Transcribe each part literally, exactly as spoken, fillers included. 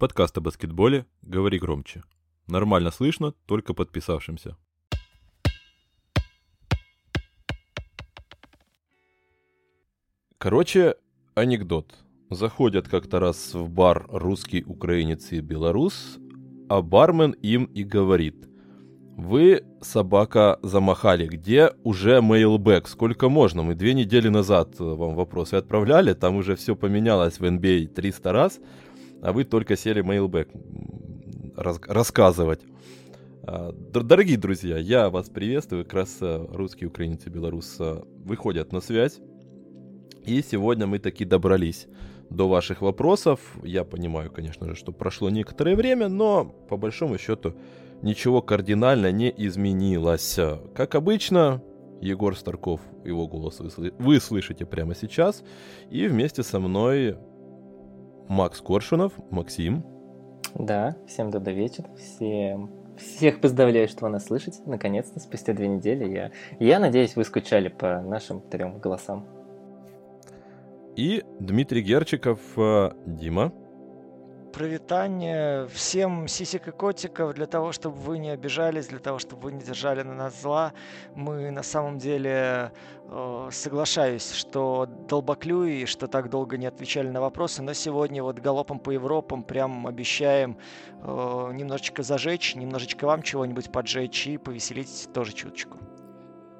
Подкаст о баскетболе «Говори громче». Нормально слышно только подписавшимся. Короче, анекдот. Заходят как-то раз в бар русский, украинец и белорус, а бармен им и говорит: «Вы, собака, замахали, где уже mailback? Сколько можно? Мы две недели назад вам вопросы отправляли, там уже все поменялось в эн би эй триста раз». А вы только сели mailback раз- рассказывать. Дорогие друзья, я вас приветствую. Как раз русские, украинцы, белорусы выходят на связь. И сегодня мы таки добрались до ваших вопросов. Я понимаю, конечно же, что прошло некоторое время, но по большому счету ничего кардинально не изменилось. Как обычно, Егор Старков, его голос вы, вы слышите прямо сейчас. И вместе со мной... Макс Коршунов, Максим. Да, всем добрый вечер, всем... всех поздравляю, что вы нас слышите, наконец-то, спустя две недели. Я, я надеюсь, вы скучали по нашим трем голосам. И Дмитрий Герчиков, Дима. Привитание всем сисек и котиков, для того, чтобы вы не обижались, для того, чтобы вы не держали на нас зла. Мы на самом деле, э, соглашаюсь, что долбоклю и что так долго не отвечали на вопросы, но сегодня вот галопом по Европам прям обещаем э, немножечко зажечь, немножечко вам чего-нибудь поджечь и повеселить тоже чуточку.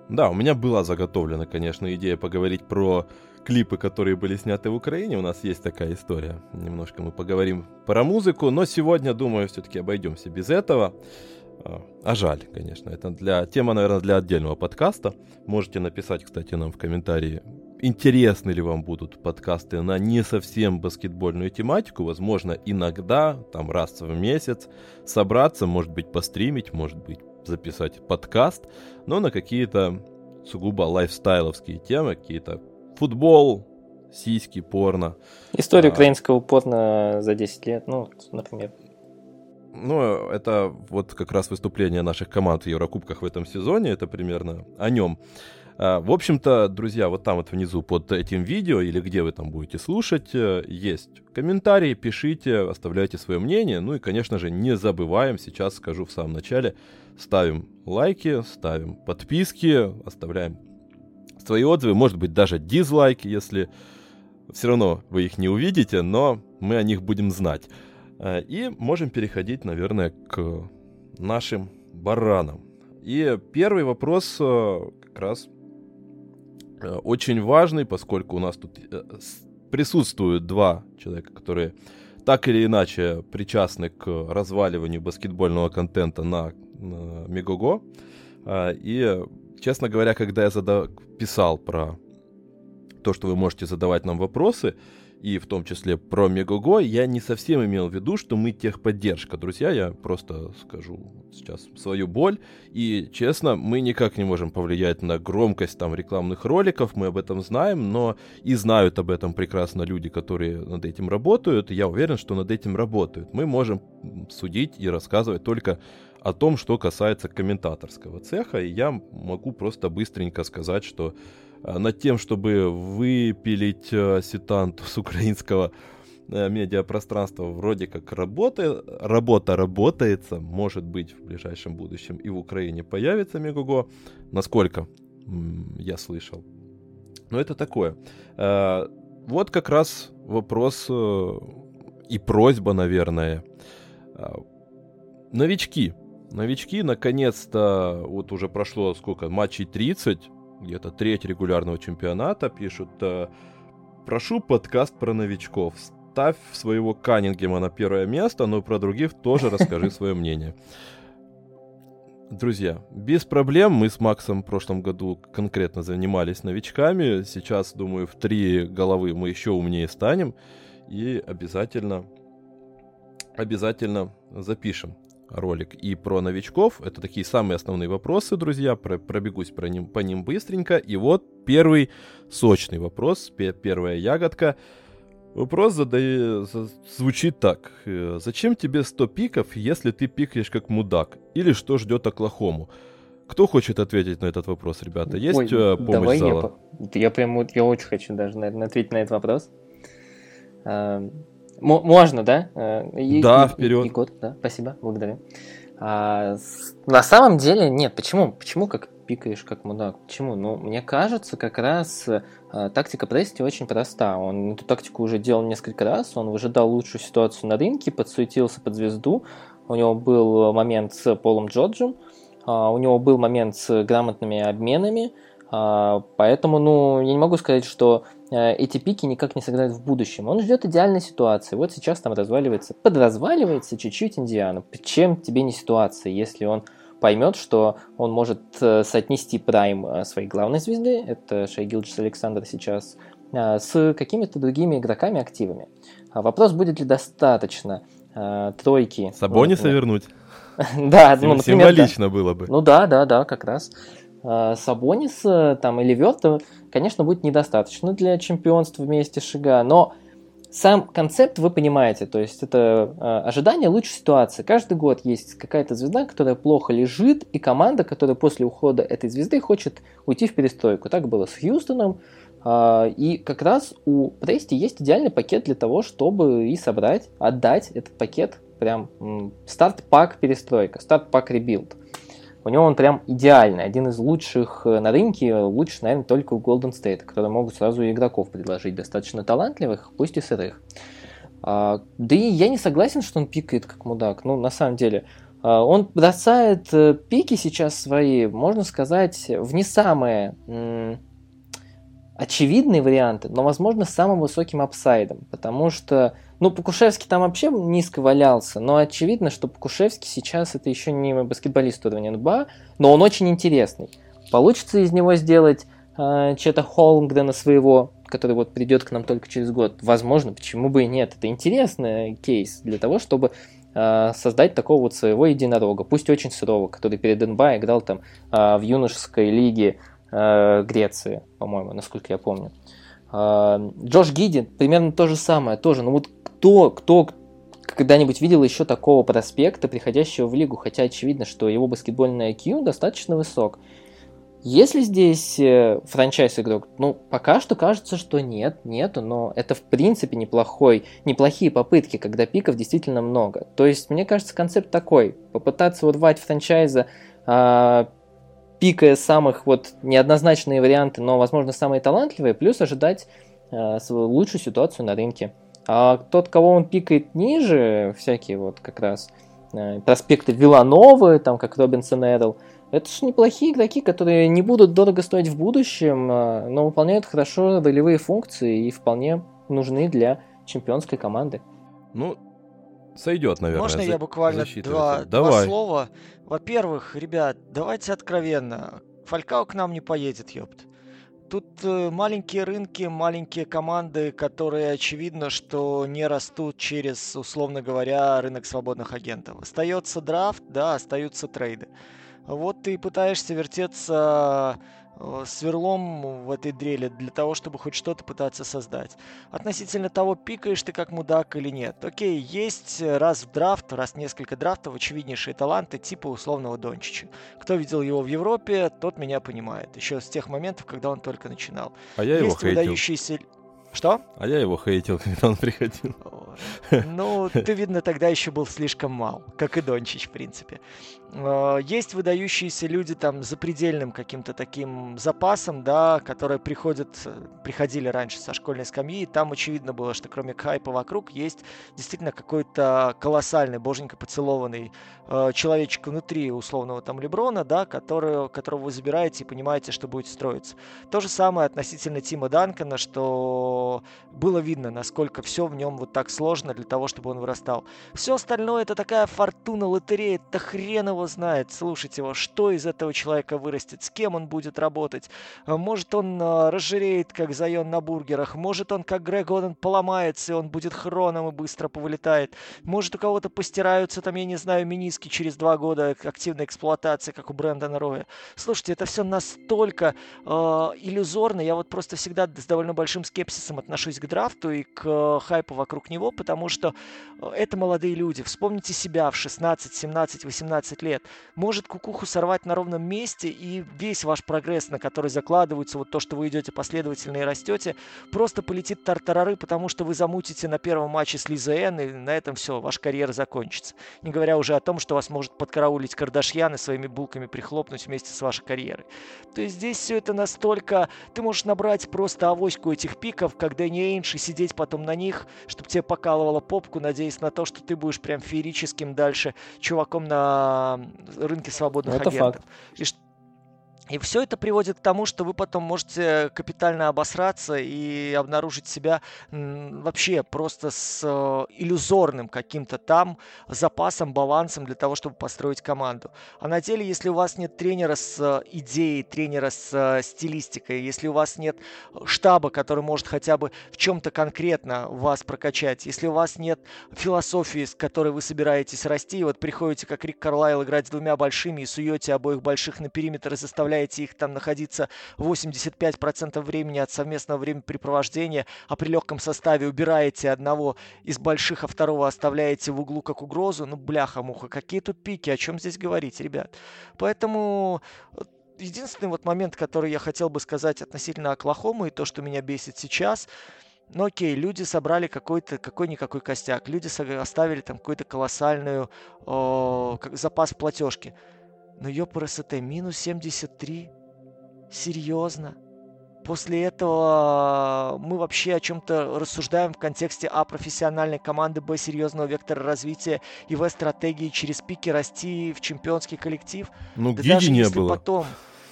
Да, у меня была заготовлена, конечно, идея поговорить про... клипы, которые были сняты в Украине, у нас есть такая история. Немножко мы поговорим про музыку, но сегодня, думаю, все-таки обойдемся без этого. А жаль, конечно. Это для... тема, наверное, для отдельного подкаста. Можете написать, кстати, нам в комментарии, интересны ли вам будут подкасты на не совсем баскетбольную тематику. Возможно, иногда, там раз в месяц, собраться, может быть, постримить, может быть, записать подкаст, но на какие-то сугубо лайфстайловские темы, какие-то футбол, сиськи, порно. История а, украинского порно за десять лет, ну, например. Ну, это вот как раз выступление наших команд в Еврокубках в этом сезоне, это примерно о нем. А, в общем-то, друзья, вот там вот внизу под этим видео, или где вы там будете слушать, есть комментарии, пишите, оставляйте свое мнение. Ну и, конечно же, не забываем, сейчас скажу в самом начале, ставим лайки, ставим подписки, оставляем свои отзывы, может быть, даже дизлайки, если все равно вы их не увидите, но мы о них будем знать. И можем переходить, наверное, к нашим баранам. И первый вопрос как раз очень важный, поскольку у нас тут присутствуют два человека, которые так или иначе причастны к разваливанию баскетбольного контента на мегого. И честно говоря, когда я задав... писал про то, что вы можете задавать нам вопросы, и в том числе про мегого, я не совсем имел в виду, что мы техподдержка. Друзья, я просто скажу сейчас свою боль. И, честно, мы никак не можем повлиять на громкость там рекламных роликов, мы об этом знаем, но и знают об этом прекрасно люди, которые над этим работают. И я уверен, что над этим работают. Мы можем судить и рассказывать только о том, что касается комментаторского цеха. И я могу просто быстренько сказать, что над тем, чтобы выпилить сетанту с украинского медиапространства, вроде как работа, работа работается, может быть, в ближайшем будущем и в Украине появится мегого, насколько я слышал. Но это такое. Вот как раз вопрос и просьба, наверное. Новички. Новички, наконец-то, вот уже прошло сколько, матчей тридцать, где-то треть регулярного чемпионата, пишут: прошу подкаст про новичков, ставь своего Канингема на первое место, но про других тоже расскажи свое мнение. Друзья, без проблем, мы с Максом в прошлом году конкретно занимались новичками, сейчас, думаю, в три головы мы еще умнее станем и обязательно, обязательно запишем ролик и про новичков. Это такие самые основные вопросы, друзья. Про, пробегусь про ним, по ним быстренько. И вот первый сочный вопрос, пе- первая ягодка. Вопрос задай, за, звучит так. Зачем тебе сто пиков, если ты пикаешь как мудак? Или что ждет Оклахому? Кто хочет ответить на этот вопрос, ребята? Есть Ой, помощь давай зала? Я, я прям я очень хочу даже, наверное, ответить на этот вопрос. М- можно, да? И, да, и, вперед. И, и код, да, спасибо, благодарю. А, на самом деле, нет, почему? Почему как пикаешь, как мудак? Почему? Ну, мне кажется, как раз а, тактика Прести очень проста. Он эту тактику уже делал несколько раз, он выжидал лучшую ситуацию на рынке, подсуетился под звезду, у него был момент с Полом Джорджем, а, у него был момент с грамотными обменами, а, поэтому, ну, я не могу сказать, что эти пики никак не сыграют в будущем. Он ждет идеальной ситуации. Вот сейчас там разваливается, подразваливается чуть-чуть Индиана. Чем тебе не ситуация, если он поймет, что он может соотнести прайм своей главной звезды, это Шей Гилджес-Александер сейчас, с какими-то другими игроками-активами. Вопрос, будет ли достаточно тройки. Сабониса ну, вернуть? Да, ну, например, символично да. было бы. Ну да, да, да, как раз. Сабониса там, или Вёрта, конечно, будет недостаточно для чемпионства вместе с Шига, но сам концепт вы понимаете, то есть это э, ожидание лучшей ситуации. Каждый год есть какая-то звезда, которая плохо лежит, и команда, которая после ухода этой звезды хочет уйти в перестройку. Так было с Хьюстоном, э, и как раз у Прести есть идеальный пакет для того, чтобы и собрать, отдать этот пакет, прям м- старт-пак перестройка, старт-пак ребилд. У него он прям идеальный, один из лучших на рынке, лучше, наверное, только у Golden State, которые могут сразу и игроков предложить, достаточно талантливых, пусть и сырых. Да и я не согласен, что он пикает как мудак, ну, на самом деле. Он бросает пики сейчас свои, можно сказать, в не самые м- очевидные варианты, но, возможно, с самым высоким апсайдом, потому что... Ну, Покушевский там вообще низко валялся, но очевидно, что Покушевский сейчас это еще не баскетболист уровня эн бэ а, но он очень интересный. Получится из него сделать э, Чета Холмгрена своего, который вот придет к нам только через год? Возможно, почему бы и нет. Это интересный кейс для того, чтобы э, создать такого вот своего единорога, пусть очень сырого, который перед эн бэ а играл там э, в юношеской лиге э, Греции, по-моему, насколько я помню. Э, Джош Гидди примерно то же самое, тоже, ну вот Кто, кто когда-нибудь видел еще такого проспекта, приходящего в лигу, хотя очевидно, что его баскетбольный ай кью достаточно высок. Если здесь франчайз-игрок, ну, пока что кажется, что нет, нету, но это, в принципе, неплохой, неплохие попытки, когда пиков действительно много. То есть, мне кажется, концепт такой, попытаться урвать франчайза, э, пикая самых вот неоднозначные варианты, но, возможно, самые талантливые, плюс ожидать э, свою лучшую ситуацию на рынке. А тот, кого он пикает ниже, всякие вот как раз э, проспекты Вилановы, там как Робинсон Эрл, это же неплохие игроки, которые не будут дорого стоить в будущем, э, но выполняют хорошо ролевые функции и вполне нужны для чемпионской команды. Ну, сойдет, наверное. Можно за- я буквально два, два слова? Во-первых, ребят, давайте откровенно, Фалькао к нам не поедет, ёпт. Тут маленькие рынки, маленькие команды, которые очевидно, что не растут через, условно говоря, рынок свободных агентов. Остается драфт, да, остаются трейды. Вот ты пытаешься вертеться сверлом в этой дрели для того, чтобы хоть что-то пытаться создать. Относительно того, пикаешь ты как мудак или нет. Окей, есть раз в драфт, раз в несколько драфтов очевиднейшие таланты типа условного Дончича. Кто видел его в Европе, тот меня понимает. Еще с тех моментов, когда он только начинал. А я есть его выдающиеся... хейтил. Что? А я его хейтил, когда он приходил. Ну, ты, видно, тогда еще был слишком мал, как и Дончич, в принципе. Есть выдающиеся люди там за предельным каким-то таким запасом, да, которые приходят, приходили раньше со школьной скамьи, и там очевидно было, что кроме хайпа вокруг есть действительно какой-то колоссальный, боженько поцелованный э, человечек внутри условного там Леброна, да, который, которого вы забираете и понимаете, что будет строиться. То же самое относительно Тима Данкона, что было видно, насколько все в нем вот так сложно для того, чтобы он вырастал. Все остальное это такая фортуна, лотерея, это хреново знает, слушайте его, что из этого человека вырастет, с кем он будет работать. Может, он разжиреет, как Зайон на бургерах, может, он, как Грег Оден, поломается, и он будет хроном и быстро повылетает. Может, у кого-то постираются, там, я не знаю, мениски через два года активной эксплуатации, как у Брэндона Роя. Слушайте, это все настолько э, иллюзорно, я вот просто всегда с довольно большим скепсисом интересом отношусь к драфту и к хайпу вокруг него, потому что это молодые люди. Вспомните себя в шестнадцать, семнадцать, восемнадцать лет. Может кукуху сорвать на ровном месте, и весь ваш прогресс, на который закладывается, вот то, что вы идете последовательно и растете, просто полетит тартарары, потому что вы замутите на первом матче с Лизой Энн, и на этом все, ваша карьера закончится. Не говоря уже о том, что вас может подкараулить Кардашьян и своими булками прихлопнуть вместе с вашей карьерой. То есть здесь все это настолько... Ты можешь набрать просто авоську этих пиков, как Дэнни Эйндж, и сидеть потом на них, чтобы тебе покалывало попку, надеясь на то, что ты будешь прям феерическим дальше чуваком на рынке свободных это агентов. Факт. И что... И все это приводит к тому, что вы потом можете капитально обосраться и обнаружить себя вообще просто с иллюзорным каким-то там запасом, балансом для того, чтобы построить команду. А на деле, если у вас нет тренера с идеей, тренера с стилистикой, если у вас нет штаба, который может хотя бы в чем-то конкретно вас прокачать, если у вас нет философии, с которой вы собираетесь расти, и вот приходите, как Рик Карлайл, играть с двумя большими и суете обоих больших на периметр и заставляете их там находиться восемьдесят пять процентов времени от совместного времяпрепровождения, а при легком составе убираете одного из больших, а второго оставляете в углу как угрозу, ну бляха-муха, какие тут пики, о чем здесь говорить, ребят. Поэтому единственный вот момент, который я хотел бы сказать относительно Оклахомы и то, что меня бесит сейчас, ну окей, люди собрали какой-то, какой-никакой костяк, люди оставили там какой-то колоссальный запас платежки. Но ёпрст, минус семьдесят три. Серьезно? После этого мы вообще о чем-то рассуждаем в контексте А. профессиональной команды, Б. серьезного вектора развития и В. стратегии через пики расти в чемпионский коллектив. Ну, да гиди не было. Потом...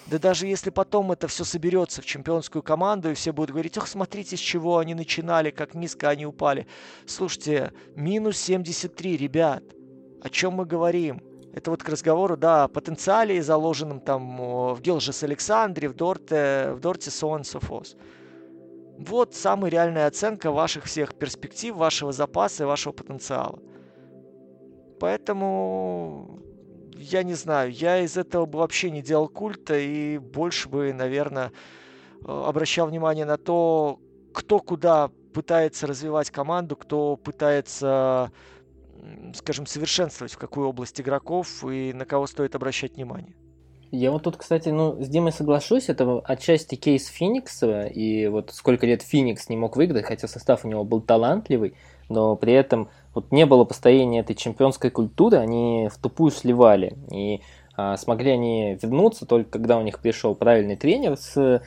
Да даже если потом это все соберется в чемпионскую команду, и все будут говорить, ох, смотрите, с чего они начинали, как низко они упали. Слушайте, минус семьдесят три, ребят, о чем мы говорим? Это вот к разговору, да, о потенциале, заложенном там в Гилджес-Александре, в Дорте, в Дорте Сон Софос. Вот самая реальная оценка ваших всех перспектив, вашего запаса и вашего потенциала. Поэтому я не знаю, я из этого бы вообще не делал культа и больше бы, наверное, обращал внимание на то, кто куда пытается развивать команду, кто пытается... скажем, совершенствовать, в какую область игроков и на кого стоит обращать внимание. Я вот тут, кстати, ну, с Димой соглашусь, это отчасти кейс Феникса, и вот сколько лет Феникс не мог выиграть, хотя состав у него был талантливый, но при этом вот не было построения этой чемпионской культуры, они в тупую сливали, и а, смогли они вернуться только когда у них пришел правильный тренер с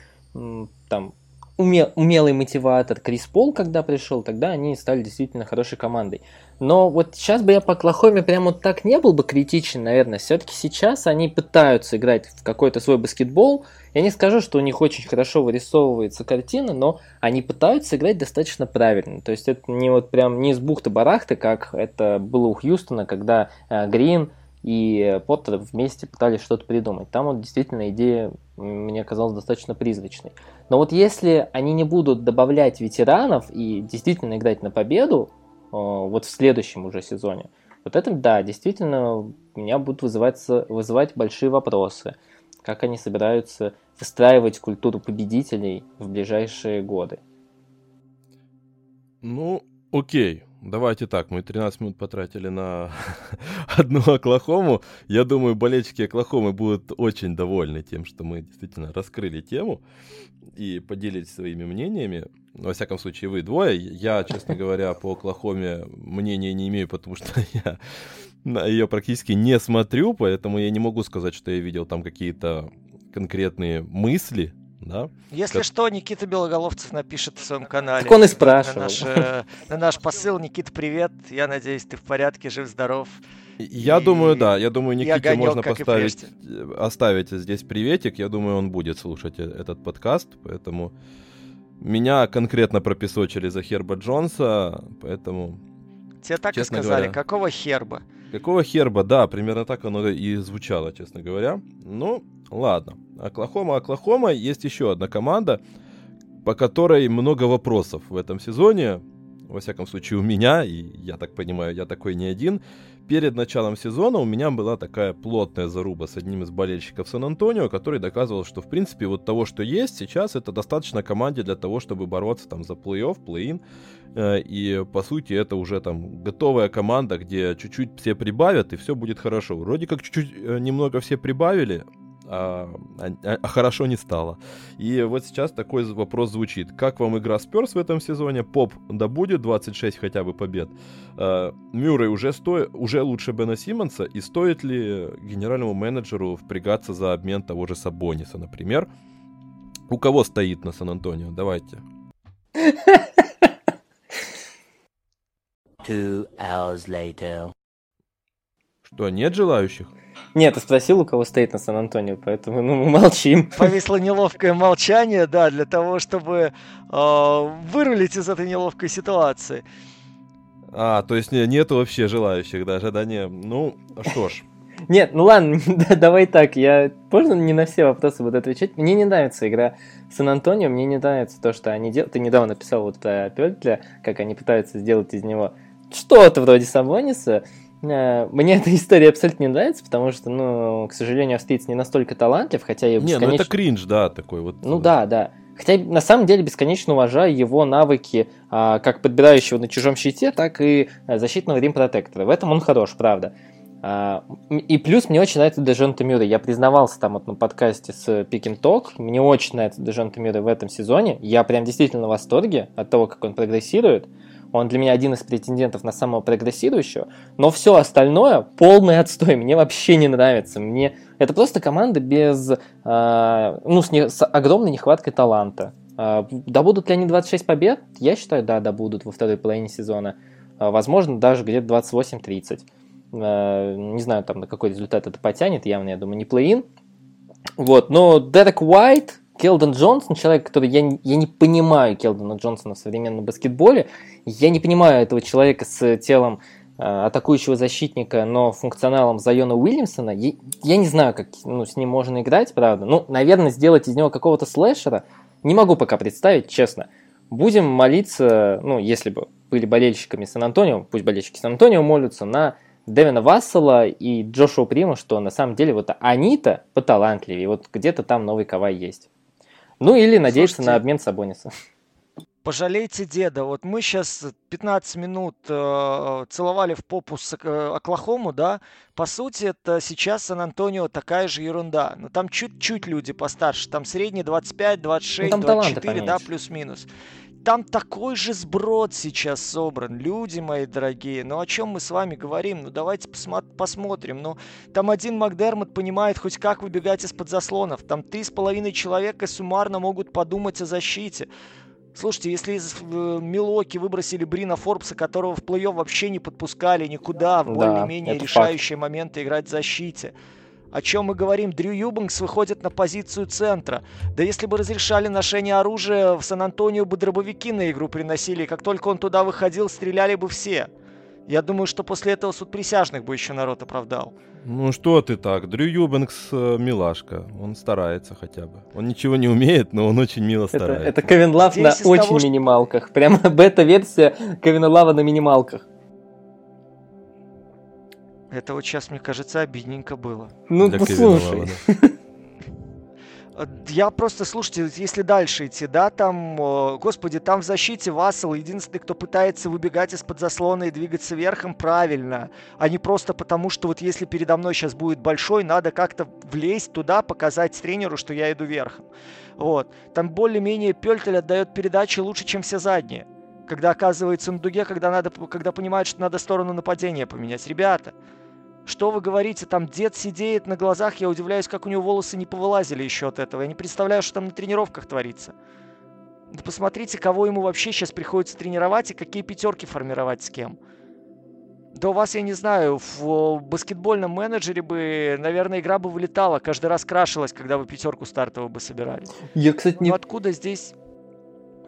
там, умелый мотиватор Крис Пол, когда пришел, тогда они стали действительно хорошей командой. Но вот сейчас бы я по Оклахоме прям вот так не был бы критичен, наверное. Все-таки сейчас они пытаются играть в какой-то свой баскетбол. Я не скажу, что у них очень хорошо вырисовывается картина, но они пытаются играть достаточно правильно. То есть это не вот прям не из бухты-барахты, как это было у Хьюстона, когда э, Грин и Поттер вместе пытались что-то придумать. Там вот действительно идея мне казалась достаточно призрачной. Но вот если они не будут добавлять ветеранов и действительно играть на победу, вот в следующем уже сезоне, вот это, да, действительно меня будут вызывать, вызывать большие вопросы, как они собираются выстраивать культуру победителей в ближайшие годы. Ну, окей. Давайте так, мы тринадцать минут потратили на одну Оклахому. Я думаю, болельщики Оклахомы будут очень довольны тем, что мы действительно раскрыли тему и поделились своими мнениями. Во всяком случае, вы двое. Я, честно говоря, по Оклахоме мнения не имею, потому что я ее практически не смотрю, поэтому я не могу сказать, что я видел там какие-то конкретные мысли. Да? Если как... что, Никита Белоголовцев напишет в своем канале. Так он и спрашивал. На наш, э, на наш посыл. Никита, привет. Я надеюсь, ты в порядке, жив-здоров. Я и... думаю, да. Я думаю, Никите можно поставить, оставить здесь приветик. Я думаю, он будет слушать этот подкаст. Поэтому меня конкретно пропесочили за Херба Джонса. Поэтому... Тебе так и сказали. Говоря... Какого Херба? Какого Херба, да. Примерно так оно и звучало, честно говоря. Ну, ладно. Оклахома, Оклахома. Есть еще одна команда, по которой много вопросов в этом сезоне. Во всяком случае, у меня, и я так понимаю, я такой не один. перед началом сезона у меня была такая плотная заруба с одним из болельщиков Сан-Антонио, который доказывал, что в принципе вот того, что есть сейчас, это достаточно команде для того, чтобы бороться там за плей-офф, плей-ин. И, по сути, это уже там готовая команда, где чуть-чуть все прибавят, и все будет хорошо. Вроде как чуть-чуть немного все прибавили, а, а, а хорошо не стало. И вот сейчас такой вопрос звучит. Как вам игра Спёрс в этом сезоне? Поп добудет двадцать шесть хотя бы побед? А, Мюррей уже, сто... уже лучше Бена Симмонса? И стоит ли генеральному менеджеру впрягаться за обмен того же Сабониса, например? У кого стоит на Сан-Антонио? Давайте. Two hours later. Что, нет желающих? Нет, ты спросил, у кого стоит на Сан-Антонио, поэтому ну, мы молчим. Повисло неловкое молчание, да, для того, чтобы э, вырулить из этой неловкой ситуации. А, то есть нету вообще желающих даже, да не, ну, что ж. Нет, ну ладно, давай так, я можно не на все вопросы буду отвечать. Мне не нравится игра Сан-Антонио, мне не нравится то, что они делают. Ты недавно писал вот про Пёртеля, как они пытаются сделать из него что-то вроде Сабониса. Мне эта история абсолютно не нравится, потому что, ну, к сожалению, австрийцы не настолько талантлив, хотя я бесконечно... Не, ну это кринж, да, такой вот. Ну да, да. Хотя на самом деле бесконечно уважаю его навыки а, как подбирающего на чужом щите, так и защитного римпротектора. В этом он хорош, правда. А, и плюс мне очень нравится Дежонте Мюррей. Я признавался там вот на подкасте с Пикин Ток. Мне очень нравится Дежонте Мюррей в этом сезоне. Я прям действительно в восторге от того, как он прогрессирует. Он для меня один из претендентов на самого прогрессирующего, но все остальное полный отстой, мне вообще не нравится. Мне... Это просто команда без, э, ну, с, не... с огромной нехваткой таланта. Э, добудут ли они двадцать шесть побед? Я считаю, да, добудут во второй половине сезона. Э, возможно, даже где-то двадцать восемь тридцать. Э, не знаю, там, на какой результат это потянет, явно, я думаю, не плей-ин. Вот, но Дерек Уайт... Келдон Джонсон, человек, который... Я не, я не понимаю Келдона Джонсона в современном баскетболе. Я не понимаю этого человека с телом э, атакующего защитника, но функционалом Зайона Уильямсона. Я, я не знаю, как ну, с ним можно играть, правда. Ну, наверное, сделать из него какого-то слэшера не могу пока представить, честно. Будем молиться, ну, если бы были болельщиками Сан-Антонио, пусть болельщики Сан-Антонио молятся на... Дэвина Вассела и Джошуа Прима, что на самом деле вот они-то поталантливее, вот где-то там новый Кавай есть. Ну или надеяться Слушайте, на обмен Сабониса. Пожалейте деда, вот мы сейчас пятнадцать минут э, целовали в попу с, э, Оклахому, да, по сути это сейчас Сан-Антонио такая же ерунда, но там чуть-чуть люди постарше, там средний двадцать пять, двадцать шесть, ну, двадцать четыре, да, плюс-минус. Там такой же сброд сейчас собран, люди мои дорогие. Ну о чем мы с вами говорим? Ну давайте посма- посмотрим. Ну там один Макдермотт понимает хоть как выбегать из-под заслонов. Там три с половиной человека суммарно могут подумать о защите. Слушайте, если из э, Милуоки выбросили Брина Форбса, которого в плей-офф вообще не подпускали никуда, в да, более-менее решающие факт. Моменты играть в защите. О чем мы говорим? Дрю Юбанкс выходит на позицию центра. Да если бы разрешали ношение оружия, в Сан-Антонио бы дробовики на игру приносили. Как только он туда выходил, стреляли бы все. Я думаю, что после этого суд присяжных бы еще народ оправдал. Ну что ты так, Дрю Юбанкс милашка. Он старается хотя бы. Он ничего не умеет, но он очень мило старается. Это, это Кевин Лав на очень того, минималках. Что... Прямо бета-версия Кевина Лава на минималках. Это вот сейчас, мне кажется, обидненько было. Ну, для послушай. Я просто, слушайте, если дальше идти, да, там, господи, там в защите Вассел единственный, кто пытается выбегать из-под заслона и двигаться верхом правильно, а не просто потому, что вот если передо мной сейчас будет большой, надо как-то влезть туда, показать тренеру, что я иду вверхом. Вот. Там более-менее Пёртель отдает передачи лучше, чем все задние. Когда оказывается на дуге, когда, надо, когда понимает, что надо сторону нападения поменять. Ребята, что вы говорите? Там дед сидеет на глазах, я удивляюсь, как у него волосы не повылазили еще от этого. Я не представляю, что там на тренировках творится. Да посмотрите, кого ему вообще сейчас приходится тренировать и какие пятерки формировать с кем. Да у вас, я не знаю, в баскетбольном менеджере бы, наверное, игра бы вылетала, каждый раз крашилась, когда вы пятерку стартовую бы собирали. Я, кстати, не... Но откуда здесь...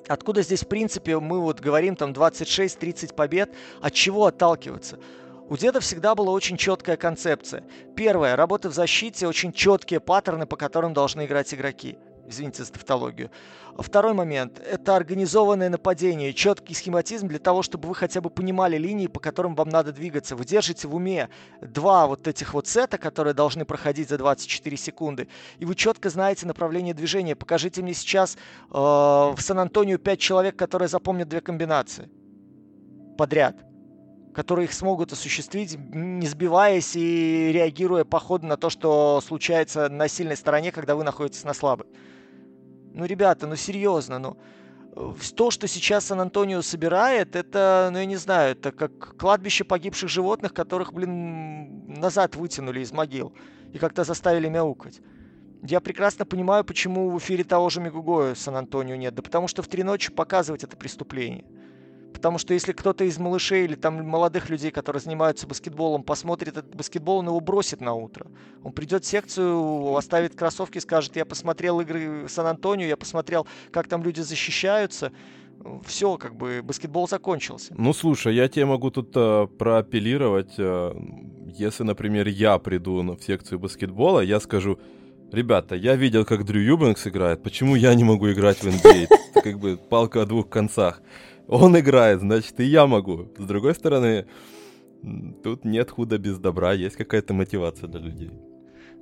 Откуда здесь, в принципе, мы вот говорим, там, двадцать шесть тридцать побед, от чего отталкиваться? У деда всегда была очень четкая концепция. Первое, работа в защите, очень четкие паттерны, по которым должны играть игроки. Извините за тавтологию. Второй момент. Это организованное нападение. Четкий схематизм для того, чтобы вы хотя бы понимали линии, по которым вам надо двигаться. Вы держите в уме два вот этих вот сета, которые должны проходить за двадцать четыре секунды. И вы четко знаете направление движения. Покажите мне сейчас э, в Сан-Антонио пять человек, которые запомнят две комбинации подряд, которые их смогут осуществить, не сбиваясь и реагируя по ходу на то, что случается на сильной стороне, когда вы находитесь на слабой. Ну, ребята, ну серьезно, ну то, что сейчас Сан-Антонио собирает, это, ну я не знаю, это как кладбище погибших животных, которых, блин, назад вытянули из могил и как-то заставили мяукать. Я прекрасно понимаю, почему в эфире того же Мегого Сан-Антонио нет. Да потому что в три ночи показывать это преступление. Потому что если кто-то из малышей или там молодых людей, которые занимаются баскетболом, посмотрит этот баскетбол, он его бросит на утро. Он придет в секцию, оставит кроссовки, скажет: я посмотрел игры в Сан-Антонио, я посмотрел, как там люди защищаются. Все, как бы, баскетбол закончился. Ну, слушай, я тебе могу тут э, проапеллировать. Э, если, например, я приду в секцию баскетбола, я скажу: ребята, я видел, как Дрю Юбанкс играет, почему я не могу играть в эн би эй? Это как бы палка о двух концах. Он играет, значит, и я могу. С другой стороны, тут нет худа без добра, есть какая-то мотивация для людей.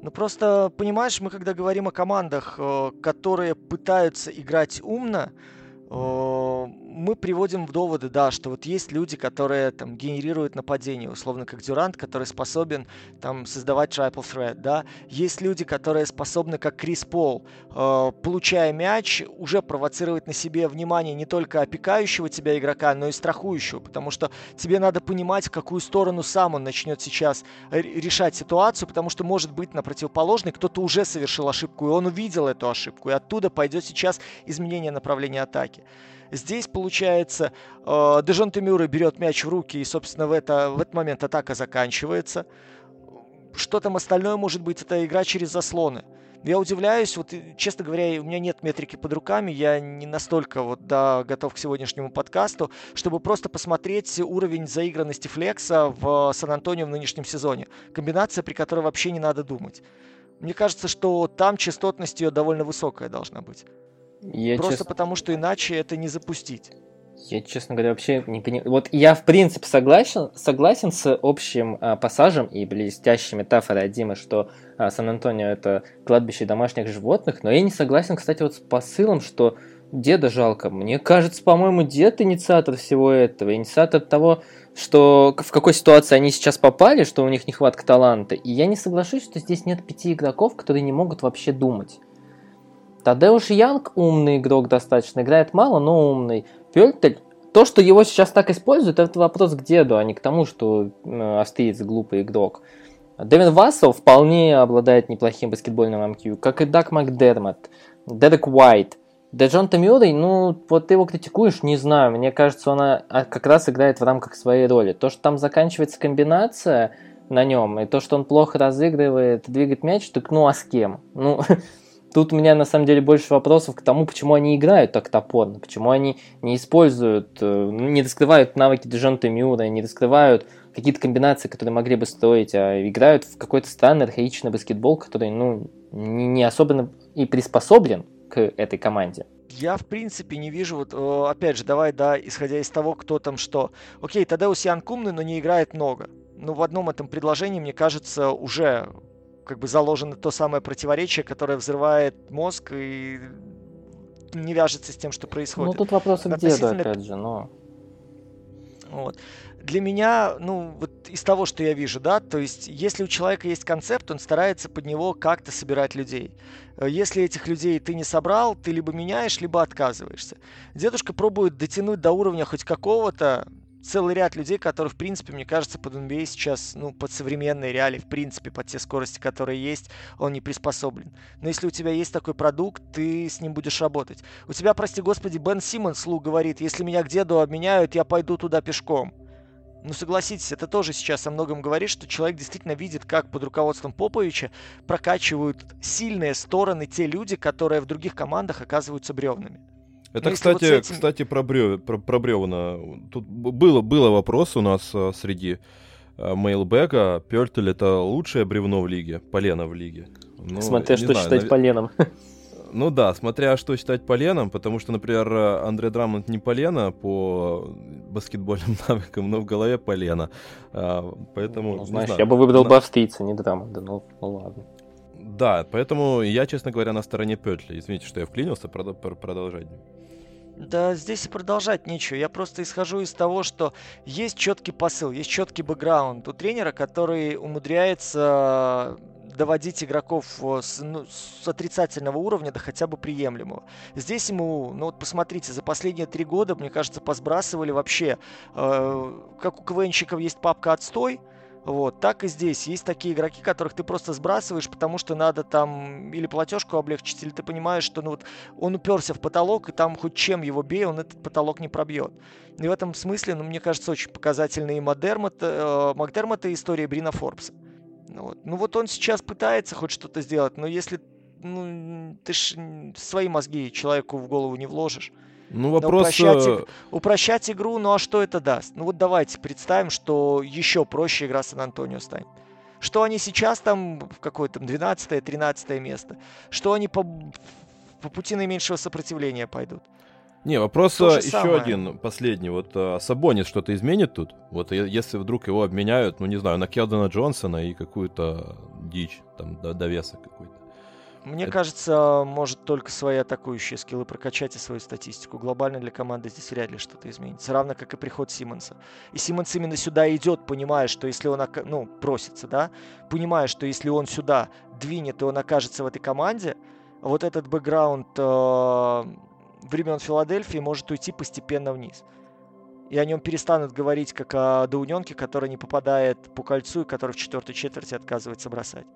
Ну просто, понимаешь, мы когда говорим о командах, которые пытаются играть умно, мы приводим в доводы, да, что вот есть люди, которые там генерируют нападение, условно, как Дюрант, который способен там создавать triple threat, да. Есть люди, которые способны, как Крис Пол, э, получая мяч, уже провоцировать на себе внимание не только опекающего тебя игрока, но и страхующего, потому что тебе надо понимать, в какую сторону сам он начнет сейчас решать ситуацию, потому что, может быть, на противоположной кто-то уже совершил ошибку, и он увидел эту ошибку, и оттуда пойдет сейчас изменение направления атаки. Здесь, получается, Дежонте Мюррей берет мяч в руки, и, собственно, в, это, в этот момент атака заканчивается. Что там остальное может быть? Это игра через заслоны. Я удивляюсь, вот, честно говоря, у меня нет метрики под руками, я не настолько вот, да, готов к сегодняшнему подкасту, чтобы просто посмотреть уровень заигранности Флекса в Сан-Антонио в нынешнем сезоне. Комбинация, при которой вообще не надо думать. Мне кажется, что там частотность ее довольно высокая должна быть. Я Просто честно... потому, что иначе это не запустить. Я, честно говоря, вообще не понимаю. Вот я, в принципе, согласен, согласен с общим а, пассажем и блестящей метафорой от Димы, что а, Сан-Антонио – это кладбище домашних животных, но я не согласен, кстати, вот с посылом, что деда жалко. Мне кажется, по-моему, дед инициатор всего этого, инициатор того, что в какой ситуации они сейчас попали, что у них нехватка таланта. И я не соглашусь, что здесь нет пяти игроков, которые не могут вообще думать. Тадеуш Янг умный игрок достаточно, играет мало, но умный. Пёртель, то, что его сейчас так используют, это вопрос к деду, а не к тому, что э, австриец глупый игрок. Дэвин Вассел вполне обладает неплохим баскетбольным эм кью, как и Даг Макдермотт, Дерек Уайт. Дежонте Мюррей, ну, вот ты его критикуешь, не знаю, мне кажется, он как раз играет в рамках своей роли. То, что там заканчивается комбинация на нем, и то, что он плохо разыгрывает, двигает мяч, так ну а с кем? Ну... Тут у меня, на самом деле, больше вопросов к тому, почему они играют так топорно, почему они не используют, не раскрывают навыки Дежонте Мюррея, не раскрывают какие-то комбинации, которые могли бы строить, а играют в какой-то странный, архаичный баскетбол, который, ну, не особенно и приспособлен к этой команде. Я, в принципе, не вижу, вот, опять же, давай, да, исходя из того, кто там что. Окей, Тадеуш Янг умный, но не играет много. Но в одном этом предложении, мне кажется, уже... как бы заложено то самое противоречие, которое взрывает мозг и не вяжется с тем, что происходит. Ну, тут вопросы к деду, опять же, но... Вот. Для меня, ну, вот из того, что я вижу, да, то есть, если у человека есть концепт, он старается под него как-то собирать людей. Если этих людей ты не собрал, ты либо меняешь, либо отказываешься. Дедушка пробует дотянуть до уровня хоть какого-то, целый ряд людей, которые, в принципе, мне кажется, под эн би эй сейчас, ну, под современные реалии, в принципе, под те скорости, которые есть, он не приспособлен. Но если у тебя есть такой продукт, ты с ним будешь работать. У тебя, прости господи, Бен Симмонс Лу говорит: если меня к деду обменяют, я пойду туда пешком. Ну, согласитесь, это тоже сейчас о многом говорит, что человек действительно видит, как под руководством Поповича прокачивают сильные стороны те люди, которые в других командах оказываются бревнами. Это, ну, кстати, вот этим... кстати, про, брев... про, про бревна. Тут было, было вопрос у нас а, среди а, мейлбэга. Пёртель — это лучшее бревно в лиге, полено в лиге. Ну, смотря что знаю, считать нав... поленом. Ну да, смотря что считать поленом, потому что, например, Андре Драмонд не полено по баскетбольным навыкам, но в голове полено. Поэтому, ну, знаешь, я бы выбрал бы австрийца, не Драмонда, ну, ну ладно. Да, поэтому я, честно говоря, на стороне Пёртеля. Извините, что я вклинился, продолжать. Да, здесь и продолжать нечего. Я просто исхожу из того, что есть четкий посыл, есть четкий бэкграунд у тренера, который умудряется доводить игроков с, ну, с отрицательного уровня до хотя бы приемлемого. Здесь ему, ну вот посмотрите, за последние три года, мне кажется, посбрасывали вообще, э, как у КВНщиков есть папка «Отстой», вот, так и здесь. Есть такие игроки, которых ты просто сбрасываешь, потому что надо там или платежку облегчить, или ты понимаешь, что ну, вот, он уперся в потолок, и там хоть чем его бей, он этот потолок не пробьет. И в этом смысле, ну, мне кажется, очень показательные Макдермотта, э, Макдермотта и история Брина Форбса. Вот. Ну вот он сейчас пытается хоть что-то сделать, но если ну, ты ж свои мозги человеку в голову не вложишь. Ну, вопрос... упрощать, упрощать игру, ну а что это даст? Ну вот давайте представим, что еще проще игра Сан-Антонио станет. Что они сейчас там, в какое-то двенадцатое-тринадцатое место, что они по, по пути наименьшего сопротивления пойдут. Не, вопрос еще самое. Один, последний. Вот а, Сабонис что-то изменит тут? Вот если вдруг его обменяют, ну не знаю, на Келдона Джонсона и какую-то дичь, там, довесок какой-то. Мне это... кажется, может только свои атакующие скиллы прокачать и свою статистику. Глобально для команды здесь вряд ли что-то изменится. Равно как и приход Симмонса. И Симмонс именно сюда идет, понимая, что если он, ока... ну, просится, да, понимая, что если он сюда двинет и он окажется в этой команде, вот этот бэкграунд... Э... времен Филадельфии может уйти постепенно вниз. И о нем перестанут говорить как о доуненке, который не попадает по кольцу и который в четвертой четверти отказывается бросать.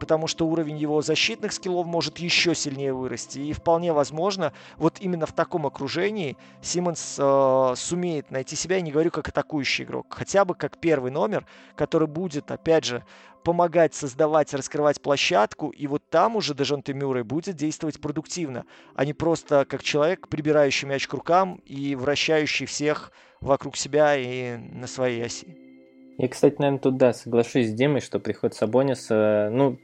Потому что уровень его защитных скиллов может еще сильнее вырасти. И вполне возможно, вот именно в таком окружении Симмонс э, сумеет найти себя, я не говорю как атакующий игрок, хотя бы как первый номер, который будет, опять же, помогать создавать, раскрывать площадку, и вот там уже Дежонте Мюррей будет действовать продуктивно, а не просто как человек, прибирающий мяч к рукам и вращающий всех вокруг себя и на своей оси. Я, кстати, наверное, тут, да, соглашусь с Димой, что приход Сабониса, ну,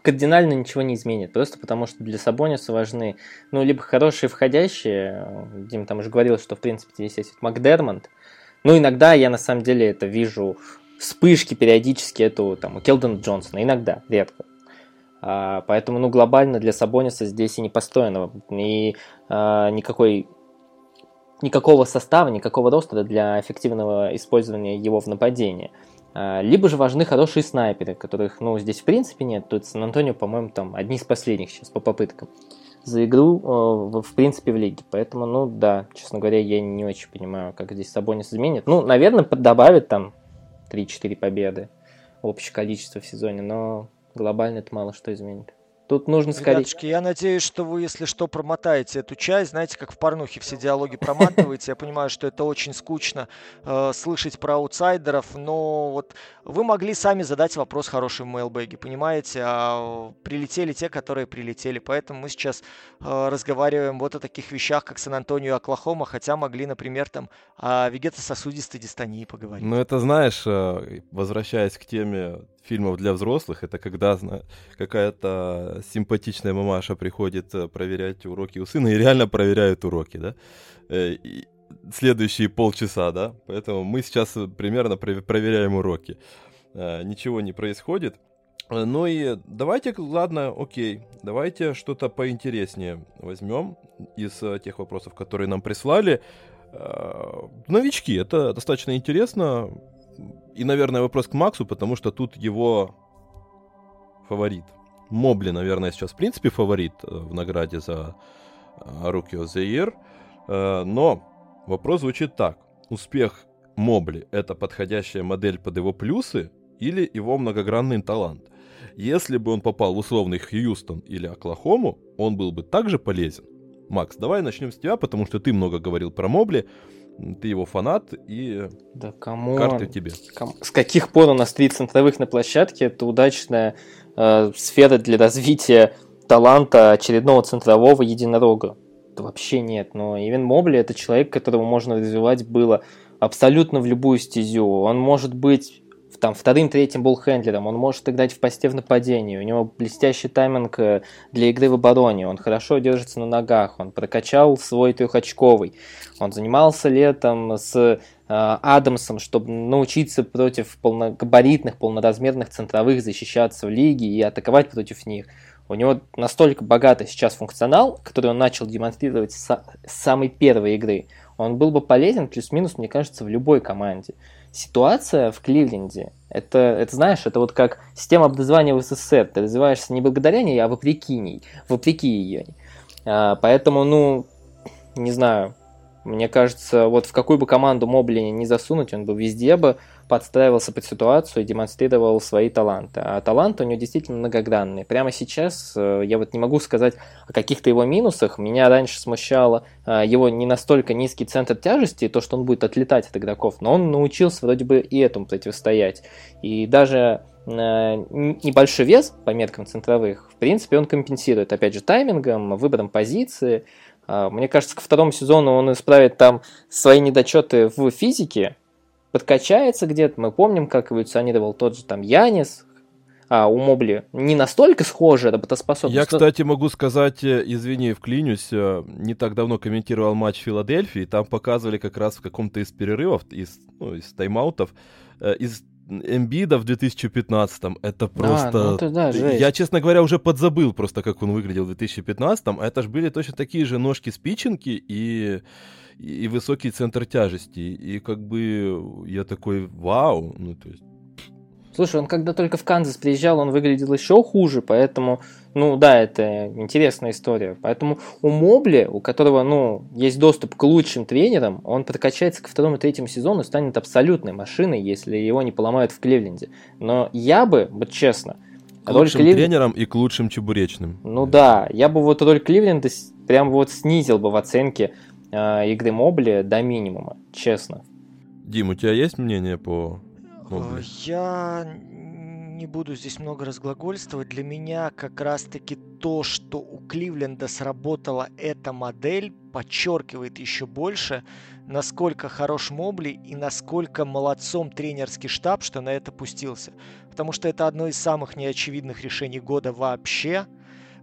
кардинально ничего не изменит, просто потому что для Сабониса важны, ну, либо хорошие входящие, Дима там уже говорил, что, в принципе, здесь есть Макдермонт, ну, иногда я, на самом деле, это вижу... вспышки периодически это там, у Келдона Джонсона, иногда, редко. А, поэтому, ну, глобально для Сабониса здесь и не построено, и а, никакой, никакого состава, никакого роста для эффективного использования его в нападении. А, либо же важны хорошие снайперы, которых, ну, здесь в принципе нет. Тут Сан-Антонио, по-моему, там одни из последних сейчас по попыткам за игру, в принципе, в лиге. Поэтому, ну, да, честно говоря, я не очень понимаю, как здесь Сабонис изменит. Ну, наверное, добавит там три-четыре победы, общее количество в сезоне, но глобально это мало что изменит. Тут нужно скорее... Ребятушки, я надеюсь, что вы, если что, промотаете эту часть, знаете, как в порнухе все диалоги проматываете, я понимаю, что это очень скучно э, слышать про аутсайдеров, но вот вы могли сами задать вопрос хороший в мейлбэге, понимаете, а прилетели те, которые прилетели, поэтому мы сейчас э, разговариваем вот о таких вещах, как Сан-Антонио и Оклахома, хотя могли, например, там о вегетососудистой дистонии поговорить. Ну это, знаешь, возвращаясь к теме фильмов для взрослых, это когда какая-то симпатичная мамаша приходит проверять уроки у сына и реально проверяет уроки, да, и следующие полчаса, да, поэтому мы сейчас примерно проверяем уроки, ничего не происходит, ну и давайте, ладно, окей, давайте что-то поинтереснее возьмем из тех вопросов, которые нам прислали, новички, это достаточно интересно. И, наверное, вопрос к Максу, потому что тут его фаворит. Мобли, наверное, сейчас, в принципе, фаворит в награде за Rookie of the Year. Но вопрос звучит так. Успех Мобли — это подходящая модель под его плюсы или его многогранный талант? Если бы он попал в условный Хьюстон или Оклахому, он был бы также полезен? Макс, давай начнем с тебя, потому что ты много говорил про Мобли. Ты его фанат, и да, карты тебе. Ком... С каких пор у нас три центровых на площадке? Это удачная э, сфера для развития таланта очередного центрового единорога. Это вообще нет. Но Ивен Мобли — это человек, которого можно развивать было абсолютно в любую стезю. Он может быть там вторым-третьим болл-хендлером, он может играть в посте в нападении, у него блестящий тайминг для игры в обороне, он хорошо держится на ногах, он прокачал свой трехочковый, он занимался летом с Адамсом, чтобы научиться против полногабаритных, полноразмерных центровых защищаться в лиге и атаковать против них. У него настолько богатый сейчас функционал, который он начал демонстрировать с самой первой игры, он был бы полезен плюс-минус, мне кажется, в любой команде. Ситуация в Кливленде, это, это знаешь, это вот как система образования в СССР, ты развиваешься не благодаря ней, а вопреки ней, вопреки ее. А, поэтому, ну, не знаю, мне кажется, вот в какую бы команду Мобли не засунуть, он бы везде бы подстраивался под ситуацию и демонстрировал свои таланты. А таланты у него действительно многогранные. Прямо сейчас я вот не могу сказать о каких-то его минусах. Меня раньше смущало его не настолько низкий центр тяжести, то, что он будет отлетать от игроков, но он научился вроде бы и этому противостоять. И даже небольшой вес по меркам центровых, в принципе, он компенсирует, опять же, таймингом, выбором позиции. Мне кажется, ко второму сезону он исправит там свои недочеты в физике, подкачается где-то. Мы помним, как эволюционировал тот же там Янис. А у Мобли не настолько схожа работоспособность. Я, кстати, могу сказать, извини, вклинюсь, не так давно комментировал матч Филадельфии. Там показывали как раз в каком-то из перерывов, из, ну, из тайм-аутов, из Эмбида в две тысячи пятнадцатом. Это просто... А, ну это, да, я, честно говоря, уже подзабыл просто, как он выглядел в две тысячи пятнадцатом. Это же были точно такие же ножки-спиченки и... и высокий центр тяжести. И как бы я такой, вау. Ну, то есть... Слушай, он когда только в Канзас приезжал, он выглядел еще хуже, поэтому... Ну да, это интересная история. Поэтому у Мобли, у которого, ну, есть доступ к лучшим тренерам, он подкачается ко второму и третьему сезону и станет абсолютной машиной, если его не поломают в Кливленде. Но я бы, вот честно, к роль лучшим Кливленда... тренерам и к лучшим чебуречным. Ну да, я бы вот роль Кливленда прям вот снизил бы в оценке э, игры Мобли до минимума, честно. Дим, у тебя есть мнение по Мобли? Я... не буду здесь много разглагольствовать. Для меня как раз-таки то, что у Кливленда сработала эта модель, подчеркивает еще больше, насколько хорош Мобли и насколько молодцом тренерский штаб, что на это пустился. Потому что это одно из самых неочевидных решений года вообще.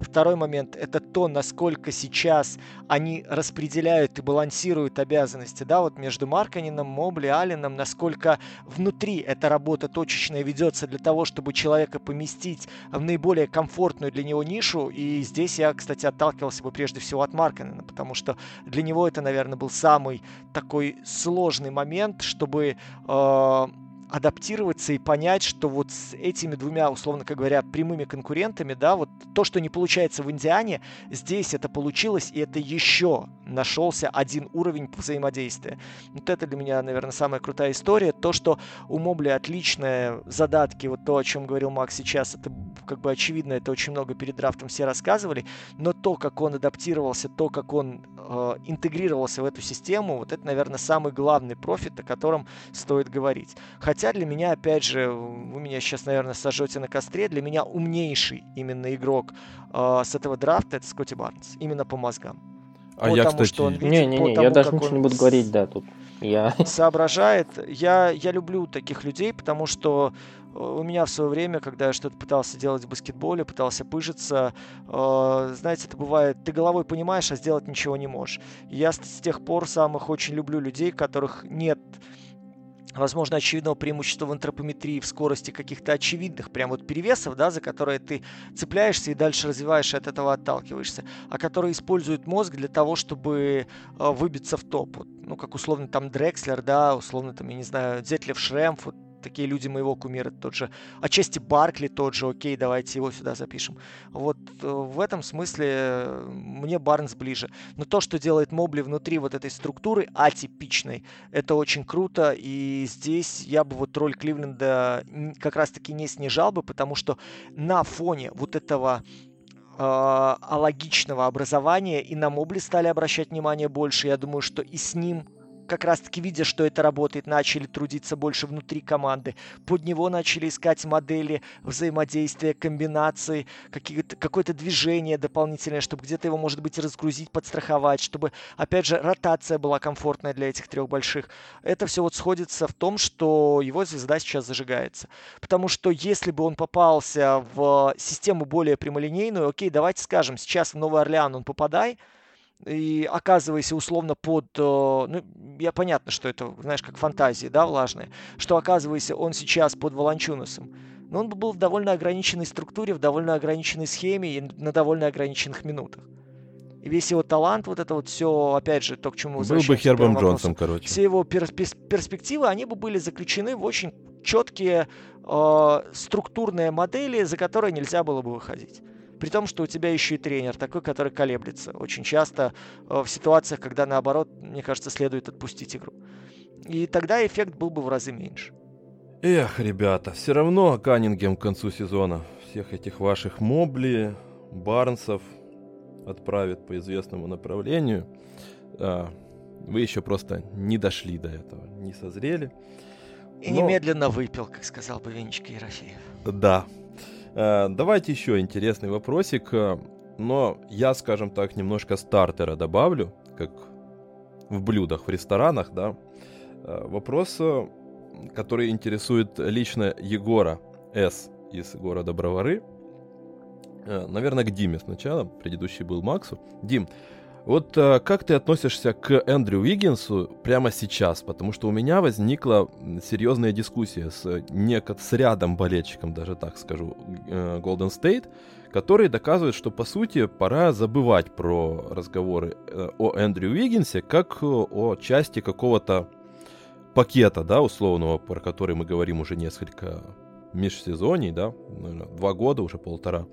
Второй момент – это то, насколько сейчас они распределяют и балансируют обязанности, да, вот между Марканином, Мобли, Алленом, насколько внутри эта работа точечная ведется для того, чтобы человека поместить в наиболее комфортную для него нишу, и здесь я, кстати, отталкивался бы прежде всего от Марканина, потому что для него это, наверное, был самый такой сложный момент, чтобы... Э- адаптироваться и понять, что вот с этими двумя, условно говоря, прямыми конкурентами, да, вот то, что не получается в Индиане, здесь это получилось, и это еще нашелся один уровень взаимодействия. Вот это для меня, наверное, самая крутая история. То, что у Мобли отличные задатки, вот то, о чем говорил Макс сейчас, это как бы очевидно, это очень много перед драфтом все рассказывали, но то, как он адаптировался, то, как он э, интегрировался в эту систему, вот это, наверное, самый главный профит, о котором стоит говорить. Хотя Хотя для меня, опять же, вы меня сейчас, наверное, сожжете на костре, для меня умнейший именно игрок э, с этого драфта – это Скотти Барнс, именно по мозгам. А по я, тому, кстати... Не-не-не, я даже ничего не буду говорить, да, тут. Я... Соображает. Я, я люблю таких людей, потому что у меня в свое время, когда я что-то пытался делать в баскетболе, пытался пыжиться, э, знаете, это бывает, ты головой понимаешь, а сделать ничего не можешь. Я с, с тех пор самых очень люблю людей, которых нет... возможно, очевидного преимущества в антропометрии, в скорости каких-то очевидных прям вот перевесов, да, за которые ты цепляешься и дальше развиваешь, и от этого отталкиваешься, а которые используют мозг для того, чтобы выбиться в топ. Вот, ну, как условно там Дрекслер, да, условно там, я не знаю, Детлеф Шремф, вот такие люди моего кумира, тот же, отчасти Баркли тот же, окей, давайте его сюда запишем. Вот в этом смысле мне Барнс ближе. Но то, что делает Мобли внутри вот этой структуры атипичной, это очень круто, и здесь я бы вот роль Кливленда как раз-таки не снижал бы, потому что на фоне вот этого... э, логичного образования и на Мобли стали обращать внимание больше, я думаю, что и с ним как раз-таки видя, что это работает, начали трудиться больше внутри команды. Под него начали искать модели взаимодействия, комбинации, какие-то, какое-то движение дополнительное, чтобы где-то его, может быть, разгрузить, подстраховать, чтобы, опять же, ротация была комфортная для этих трех больших. Это все вот сходится в том, что его звезда сейчас зажигается. Потому что если бы он попался в систему более прямолинейную, окей, давайте скажем, сейчас в Новый Орлеан он попадай, и оказывайся условно под, ну, я понятно, что это, знаешь, как фантазии, да, влажные, что оказывайся он сейчас под Волончунасом, но он бы был в довольно ограниченной структуре, в довольно ограниченной схеме и на довольно ограниченных минутах. И весь его талант, вот это вот все, опять же, то, к чему возвращаемся. Был бы Хербом Джонсом, короче. Все его перспективы, они бы были заключены в очень четкие э, структурные модели, за которые нельзя было бы выходить. При том, что у тебя еще и тренер такой, который колеблется очень часто в ситуациях, когда, наоборот, мне кажется, следует отпустить игру. И тогда эффект был бы в разы меньше. Эх, ребята, все равно Каннингем к концу сезона всех этих ваших Мобли, Барнсов отправит по известному направлению. Вы еще просто не дошли до этого, не созрели. И Но... немедленно выпил, как сказал бы Венечка Ерофеев. Да. Давайте еще интересный вопросик, но я, скажем так, немножко стартера добавлю, как в блюдах, в ресторанах, да. Вопрос, который интересует лично Егора С. из города Бровары. Наверное, к Диме сначала, предыдущий был Максу. Дим, вот как ты относишься к Эндрю Уиггинсу прямо сейчас? Потому что у меня возникла серьезная дискуссия с, неко- с рядом болельщиком, даже так скажу, Golden State, которые доказывают, что, по сути, пора забывать про разговоры о Эндрю Уиггинсе как о части какого-то пакета, да, условного, про который мы говорим уже несколько межсезоний, да, наверное, два года, уже полтора.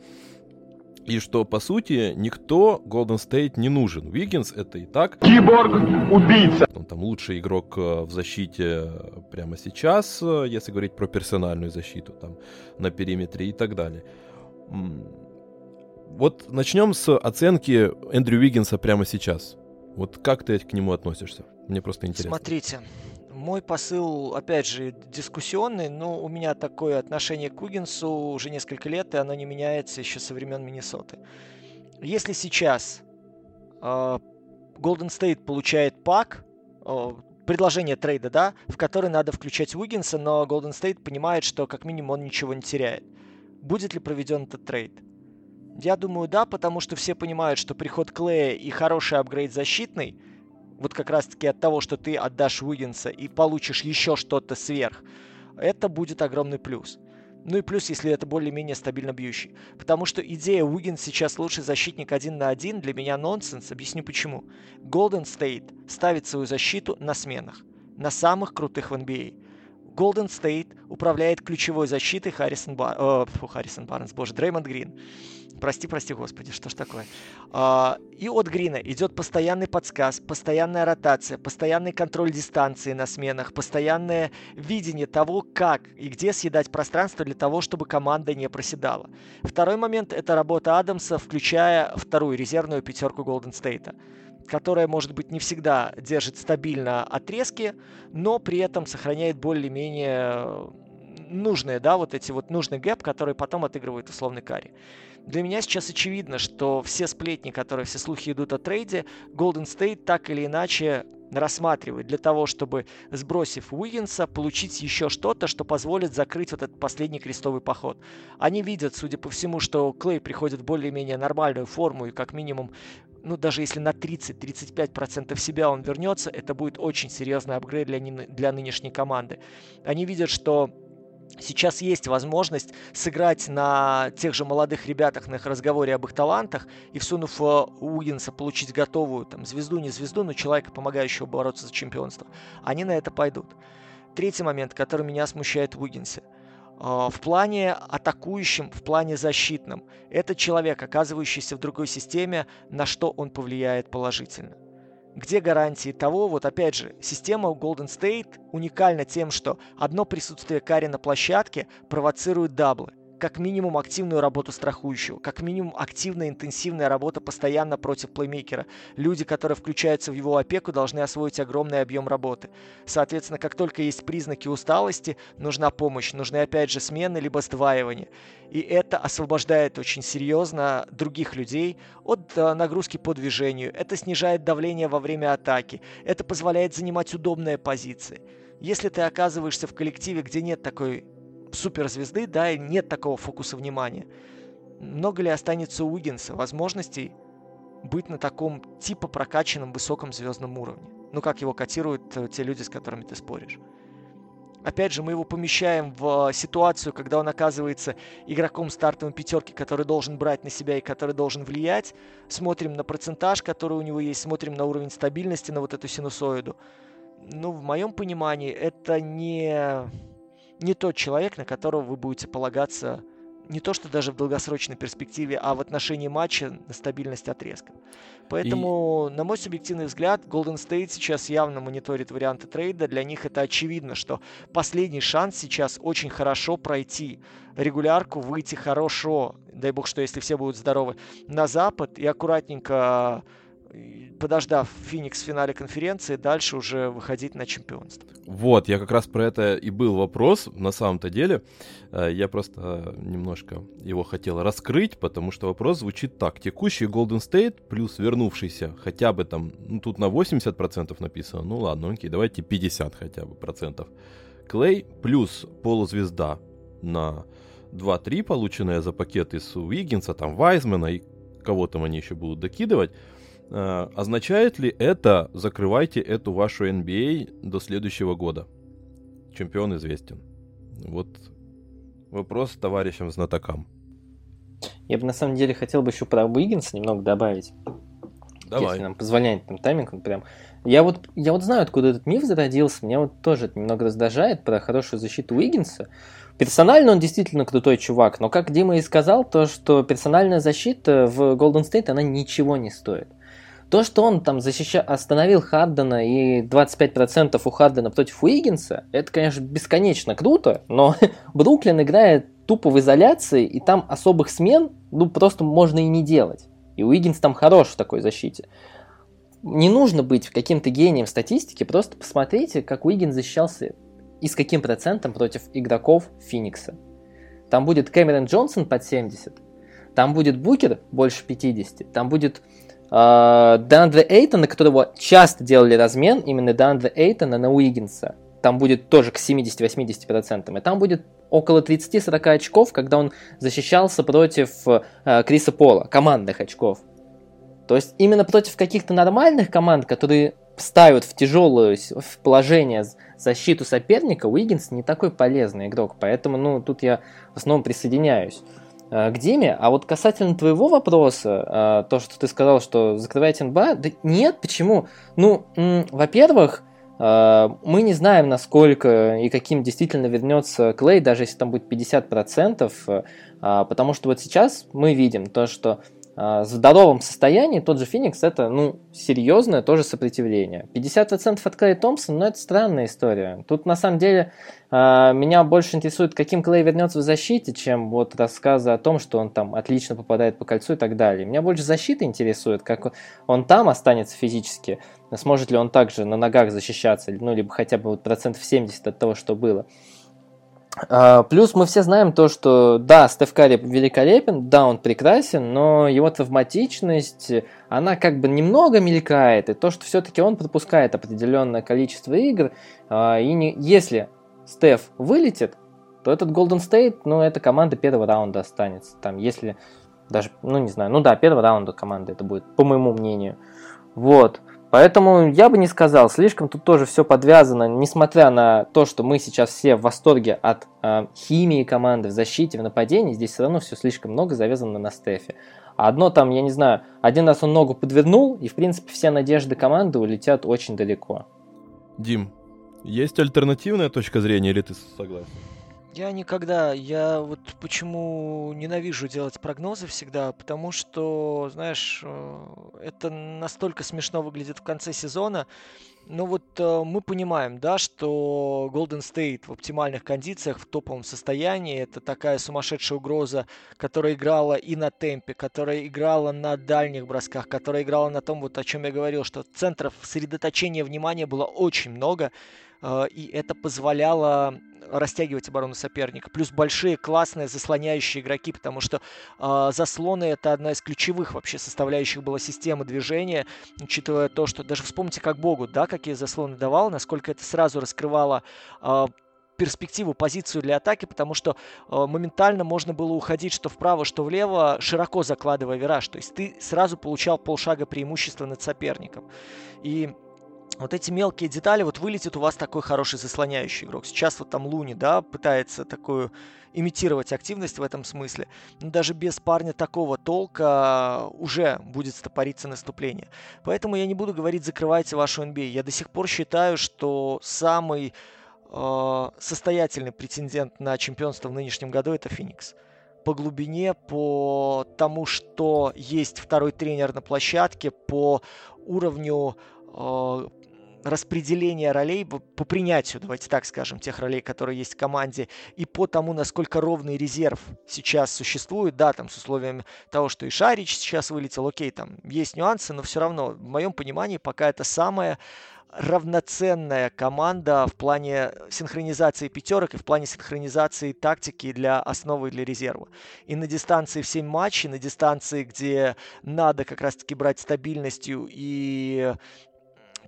И что, по сути, никто Golden State не нужен. Уиггинс это и так... Киборг-убийца! Он там лучший игрок в защите прямо сейчас, если говорить про персональную защиту там на периметре и так далее. Вот начнем с оценки Эндрю Уиггинса прямо сейчас. Вот как ты к нему относишься? Мне просто интересно. Смотрите, мой посыл, опять же, дискуссионный, но у меня такое отношение к Уиггинсу уже несколько лет, и оно не меняется еще со времен Миннесоты. Если сейчас э, Golden State получает пак, э, предложение трейда, да, в который надо включать Уиггинса, но Golden State понимает, что как минимум он ничего не теряет. Будет ли проведен этот трейд? Я думаю, да, потому что все понимают, что приход Клея и хороший апгрейд защитный, вот как раз-таки от того, что ты отдашь Уиггинса и получишь еще что-то сверх, это будет огромный плюс. Ну и плюс, если это более-менее стабильно бьющий. Потому что идея Уиггинс сейчас лучший защитник один на один для меня нонсенс. Объясню почему. Golden State ставит свою защиту на сменах, на самых крутых в эн би эй. Golden State управляет ключевой защитой Харрисон Бар... Э, фу, Харрисон Барнс, боже, Дреймонд Грин. Прости, прости, господи, что ж такое. А, и от Грина идет постоянный подсказ, постоянная ротация, постоянный контроль дистанции на сменах, постоянное видение того, как и где съедать пространство для того, чтобы команда не проседала. Второй момент – это работа Адамса, включая вторую резервную пятерку Golden State, которая, может быть, не всегда держит стабильно отрезки, но при этом сохраняет более-менее нужные, да, вот эти вот нужный гэп, который потом отыгрывает условный карри. Для меня сейчас очевидно, что все сплетни, которые, все слухи идут о трейде, Golden State так или иначе рассматривает для того, чтобы, сбросив Уиггинса, получить еще что-то, что позволит закрыть вот этот последний крестовый поход. Они видят, судя по всему, что Клей приходит в более-менее нормальную форму и как минимум, ну, даже если на тридцать-тридцать пять процентов себя он вернется, это будет очень серьезный апгрейд для, для нынешней команды. Они видят, что сейчас есть возможность сыграть на тех же молодых ребятах, на их разговоре об их талантах и, всунув Уиггинса, получить готовую там, звезду, не звезду, но человека, помогающего бороться за чемпионство. Они на это пойдут. Третий момент, который меня смущает в Уиггинсе. В плане атакующем, в плане защитном. Это человек, оказывающийся в другой системе, на что он повлияет положительно. Где гарантии того, вот опять же, система Golden State уникальна тем, что одно присутствие Карри на площадке провоцирует даблы. как минимум активную работу страхующего, как минимум активная интенсивная работа постоянно против плеймейкера. Люди, которые включаются в его опеку, должны освоить огромный объем работы. Соответственно, как только есть признаки усталости, нужна помощь, нужны опять же смены либо сдваивания. И это освобождает очень серьезно других людей от нагрузки по движению. Это снижает давление во время атаки. Это позволяет занимать удобные позиции. Если ты оказываешься в коллективе, где нет такой суперзвезды, да, и нет такого фокуса внимания, много ли останется у Уиггинса возможностей быть на таком типа прокачанном высоком звездном уровне? Ну, как его котируют те люди, с которыми ты споришь. Опять же, мы его помещаем в ситуацию, когда он оказывается игроком стартовой пятерки, который должен брать на себя и который должен влиять. Смотрим на процентаж, который у него есть, смотрим на уровень стабильности, на вот эту синусоиду. Ну, в моем понимании, это не, не тот человек, на которого вы будете полагаться не то, что даже в долгосрочной перспективе, а в отношении матча на стабильность отрезка. Поэтому, и... на мой субъективный взгляд, Golden State сейчас явно мониторит варианты трейда. Для них это очевидно, что последний шанс сейчас очень хорошо пройти регулярку, выйти хорошо, дай бог, что если все будут здоровы, на Запад и аккуратненько, подождав Феникс в финале конференции, дальше уже выходить на чемпионство. Вот, я как раз про это и был вопрос, на самом-то деле. Я просто немножко его хотел раскрыть, потому что вопрос звучит так. Текущий Golden State плюс вернувшийся хотя бы там, ну тут на восемьдесят процентов написано, ну ладно, окей, давайте пятьдесят хотя бы процентов. Клей плюс полузвезда на два-три, полученная за пакет из Уиггинса, там Вайзмена и кого там они еще будут докидывать. Означает ли это, закрывайте эту вашу эн би эй до следующего года? Чемпион известен. Вот вопрос товарищам-знатокам. Я бы на самом деле хотел бы еще про Уиггинса немного добавить. Давай. Если нам позволяет там, тайминг, он прям... Я вот, я вот знаю, откуда этот миф зародился. Меня вот тоже это немного раздражает про хорошую защиту Уиггинса. Персонально он действительно крутой чувак, но как Дима и сказал, то, что персональная защита в Golden State, она ничего не стоит. То, что он там защища... остановил Хардена и двадцать пять процентов у Хардена против Уиггинса, это, конечно, бесконечно круто, но Бруклин играет тупо в изоляции, и там особых смен ну просто можно и не делать. И Уиггинс там хорош в такой защите. Не нужно быть каким-то гением статистики, просто посмотрите, как Уиггинс защищался и с каким процентом против игроков Феникса. Там будет Кэмерон Джонсон под семьдесят, там будет Букер больше пятьдесят, там будет... Деандре Эйтон, на которого часто делали размен, именно Деандре Эйтона на Уиггинса, там будет тоже к семьдесят-восемьдесят процентов, и там будет около тридцать-сорок очков, когда он защищался против э, Криса Пола, командных очков. То есть именно против каких-то нормальных команд, которые ставят в тяжелое положение защиту соперника, Уиггинс не такой полезный игрок, поэтому ну, тут я в основном присоединяюсь к Диме. А вот касательно твоего вопроса, то, что ты сказал, что закрываете эн бэ а, да нет, почему? Ну, во-первых, мы не знаем, насколько и каким действительно вернется Клей, даже если там будет пятьдесят процентов, потому что вот сейчас мы видим то, что в здоровом состоянии тот же Феникс это, ну, серьезное тоже сопротивление. пятьдесят процентов от Клея Томпсона, но это странная история. Тут, на самом деле, меня больше интересует, каким Клей вернется в защите, чем вот рассказы о том, что он там отлично попадает по кольцу и так далее. Меня больше защита интересует, как он там останется физически, сможет ли он также на ногах защищаться, ну, либо хотя бы вот процентов семьдесят от того, что было. Плюс мы все знаем то, что да, Стеф Карри великолепен, да, он прекрасен, но его травматичность, она как бы немного мелькает, и то, что все-таки он пропускает определенное количество игр, и не... если Стеф вылетит, то этот Golden State, ну, это команда первого раунда останется, там, если даже, ну, не знаю, ну да, первого раунда команды это будет, по моему мнению, вот. Поэтому я бы не сказал, слишком тут тоже все подвязано, несмотря на то, что мы сейчас все в восторге от э, химии команды в защите, в нападении, здесь все равно все слишком много завязано на Стефе. А одно там, я не знаю, один раз он ногу подвернул, и в принципе все надежды команды улетят очень далеко. Дим, есть альтернативная точка зрения или ты согласен? Я никогда, я вот почему ненавижу делать прогнозы всегда, потому что, знаешь, это настолько смешно выглядит в конце сезона, Ну вот э, мы понимаем, да, что Golden State в оптимальных кондициях, в топовом состоянии, это такая сумасшедшая угроза, которая играла и на темпе, которая играла на дальних бросках, которая играла на том, вот о чем я говорил, что центров сосредоточения внимания было очень много, э, и это позволяло растягивать оборону соперника. Плюс большие, классные, заслоняющие игроки, потому что э, заслоны — это одна из ключевых вообще составляющих была системы движения, учитывая то, что даже вспомните, как Богу, да, какие заслоны давал, насколько это сразу раскрывало э, перспективу, позицию для атаки, потому что э, моментально можно было уходить что вправо, что влево, широко закладывая вираж. То есть ты сразу получал полшага преимущества над соперником. И вот эти мелкие детали, вот вылетит у вас такой хороший заслоняющий игрок. Сейчас вот там Луни, да, пытается такую имитировать активность в этом смысле. Но даже без парня такого толка уже будет стопориться наступление. Поэтому я не буду говорить, закрывайте вашу эн би эй. Я до сих пор считаю, что самый э, состоятельный претендент на чемпионство в нынешнем году — это Феникс. По глубине, по тому, что есть второй тренер на площадке, по уровню э, распределение ролей, по принятию, давайте так скажем, тех ролей, которые есть в команде, и по тому, насколько ровный резерв сейчас существует, да, там с условием того, что и Шарич сейчас вылетел, окей, там есть нюансы, но все равно, в моем понимании, пока это самая равноценная команда в плане синхронизации пятерок и в плане синхронизации тактики для основы и для резерва. И на дистанции в семь матчей, на дистанции, где надо как раз-таки брать стабильностью и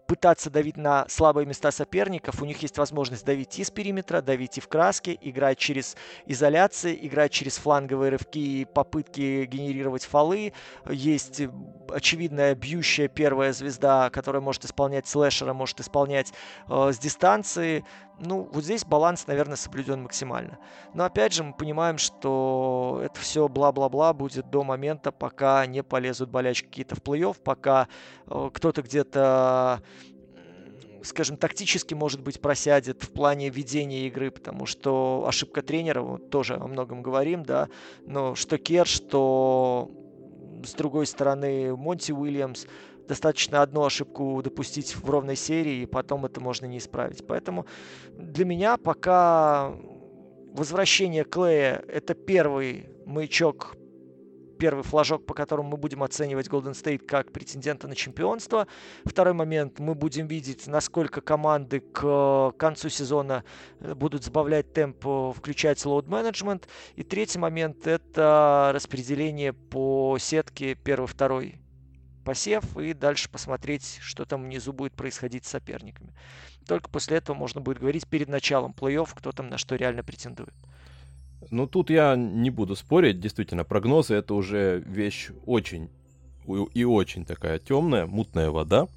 пытаться давить на слабые места соперников, у них есть возможность давить и с периметра, давить и в краске, играть через изоляции, играть через фланговые рывки и попытки генерировать фолы. Есть очевидная бьющая первая звезда, которая может исполнять слэшера, может исполнять э, с дистанции. Ну, вот здесь баланс, наверное, соблюден максимально. Но опять же, мы понимаем, что это все бла-бла-бла будет до момента, пока не полезут болячки какие-то в плей-офф, пока э, кто-то где-то, скажем, тактически, может быть, просядет в плане ведения игры, потому что ошибка тренера, вот, тоже о многом говорим, да, но что Кер, что, с другой стороны, Монти Уильямс, достаточно одну ошибку допустить в ровной серии, и потом это можно не исправить. Поэтому для меня пока возвращение Клея – это первый маячок, первый флажок, по которому мы будем оценивать Golden State как претендента на чемпионство. Второй момент, мы будем видеть, насколько команды к концу сезона будут сбавлять темп, включать лоуд-менеджмент. И третий момент – это распределение по сетке первый-второй посев, и дальше посмотреть, что там внизу будет происходить с соперниками. Только после этого можно будет говорить перед началом плей-офф, кто там на что реально претендует. Ну, тут я не буду спорить. Действительно, прогнозы — это уже вещь очень и очень такая темная, мутная вода.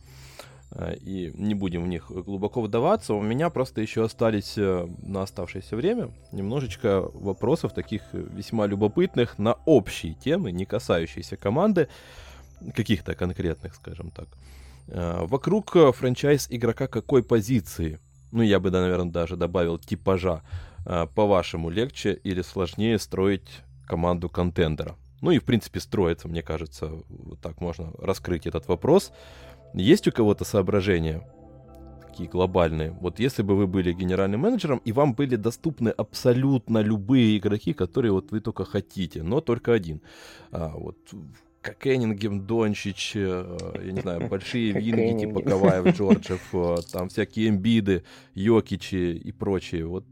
И не будем в них глубоко вдаваться. У меня просто еще остались на оставшееся время немножечко вопросов таких весьма любопытных на общие темы, не касающиеся команды. Каких-то конкретных, скажем так. Вокруг франчайз игрока какой позиции? Ну, я бы, наверное, даже добавил типажа. По-вашему, легче или сложнее строить команду контендера? Ну и, в принципе, строится, мне кажется, вот так можно раскрыть этот вопрос. Есть у кого-то соображения такие глобальные? Вот если бы вы были генеральным менеджером, и вам были доступны абсолютно любые игроки, которые вот вы только хотите, но только один. А, вот... Как Канингем, Дончич, я не знаю, большие винги типа Каваев, Джорджев, там всякие Эмбиды, Йокичи и прочие. Вот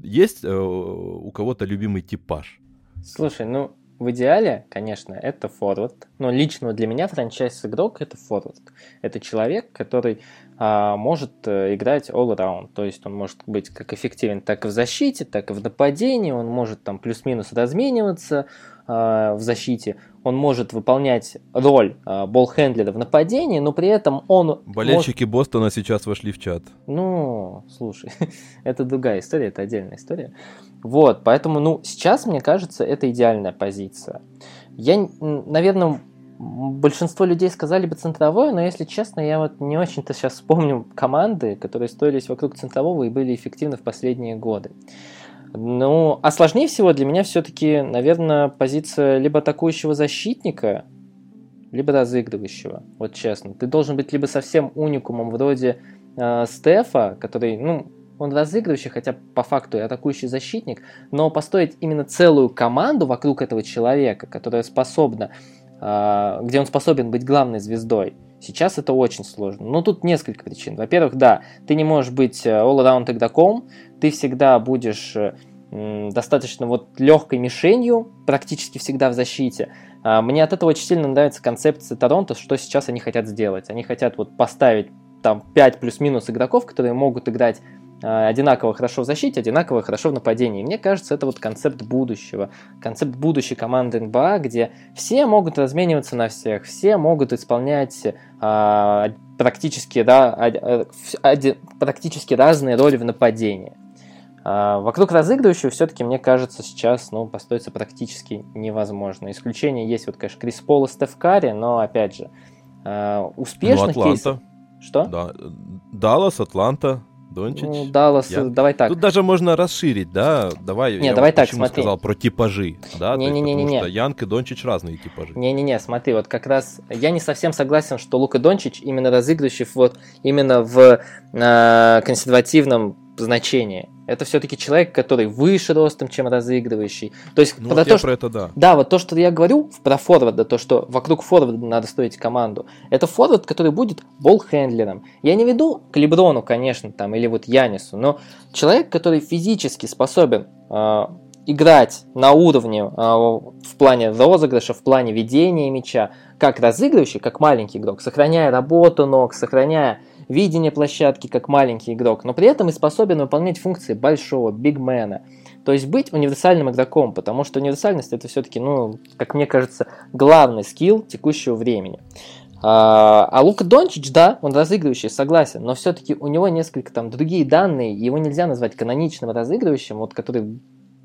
есть у кого-то любимый типаж? Слушай, ну в идеале, конечно, это форвард. Но лично для меня франчайз-игрок — это форвард. Это человек, который а, может играть all-around. То есть он может быть как эффективен, так и в защите, так и в нападении. Он может там плюс-минус размениваться а, в защите. Он может выполнять роль а, болл-хендлера в нападении, но при этом он... Болельщики может... Бостона сейчас вошли в чат. Ну, слушай, это другая история, это отдельная история. Вот, поэтому, ну, сейчас, мне кажется, это идеальная позиция. Я, наверное, большинство людей сказали бы центровой, но, если честно, я вот не очень-то сейчас вспомню команды, которые строились вокруг центрового и были эффективны в последние годы. Ну, а сложнее всего для меня все-таки, наверное, позиция либо атакующего защитника, либо разыгрывающего. Вот честно. Ты должен быть либо совсем уникумом вроде э, Стефа, который, ну, он разыгрывающий, хотя по факту и атакующий защитник, но построить именно целую команду вокруг этого человека, которая способна, э, где он способен быть главной звездой, сейчас это очень сложно. Но тут несколько причин. Во-первых, да, ты не можешь быть all-around игроком, ты всегда будешь э, достаточно вот легкой мишенью, практически всегда в защите. Мне от этого очень сильно нравится концепция Торонто, что сейчас они хотят сделать. Они хотят вот поставить там пять плюс-минус игроков, которые могут играть э, одинаково хорошо в защите, одинаково хорошо в нападении. И мне кажется, это вот концепт будущего. Концепт будущей команды эн би эй, где все могут размениваться на всех, все могут исполнять э, практически, да, од, од, практически разные роли в нападении. Вокруг разыгрывающего все-таки, мне кажется, сейчас, ну, построиться практически невозможно. Исключение есть, вот, конечно, Крис Пол и Стеф Карри, но, опять же, успешных ну, кейсов... Что? Да. Даллас, Атланта, Дончич. Ну, Даллас, я... давай так. Тут даже можно расширить, да? Давай, не, я давай вот так, почему смотри. сказал про типажи, да? Не, не, не, не, потому что Янг и Дончич разные типажи. Не-не-не, смотри, вот как раз я не совсем согласен, что Лука Дончич именно разыгрывающий вот именно в э, консервативном значение. Это все-таки человек, который выше ростом, чем разыгрывающий. То есть, ну, про то, про что... это, да. Да, вот то, что я говорю про форварда, то, что вокруг форварда надо строить команду, это форвард, который будет болл-хендлером. Я не веду к Леброну, конечно, там, или вот Янису, но человек, который физически способен э, играть на уровне э, в плане розыгрыша, в плане ведения мяча, как разыгрывающий, как маленький игрок, сохраняя работу ног, сохраняя видение площадки как маленький игрок, но при этом и способен выполнять функции большого бигмена. То есть быть универсальным игроком, потому что универсальность это все-таки, ну, как мне кажется, главный скилл текущего времени. А, а Лука Дончич, да, он разыгрывающий, согласен, но все-таки у него несколько там другие данные, его нельзя назвать каноничным разыгрывающим, вот который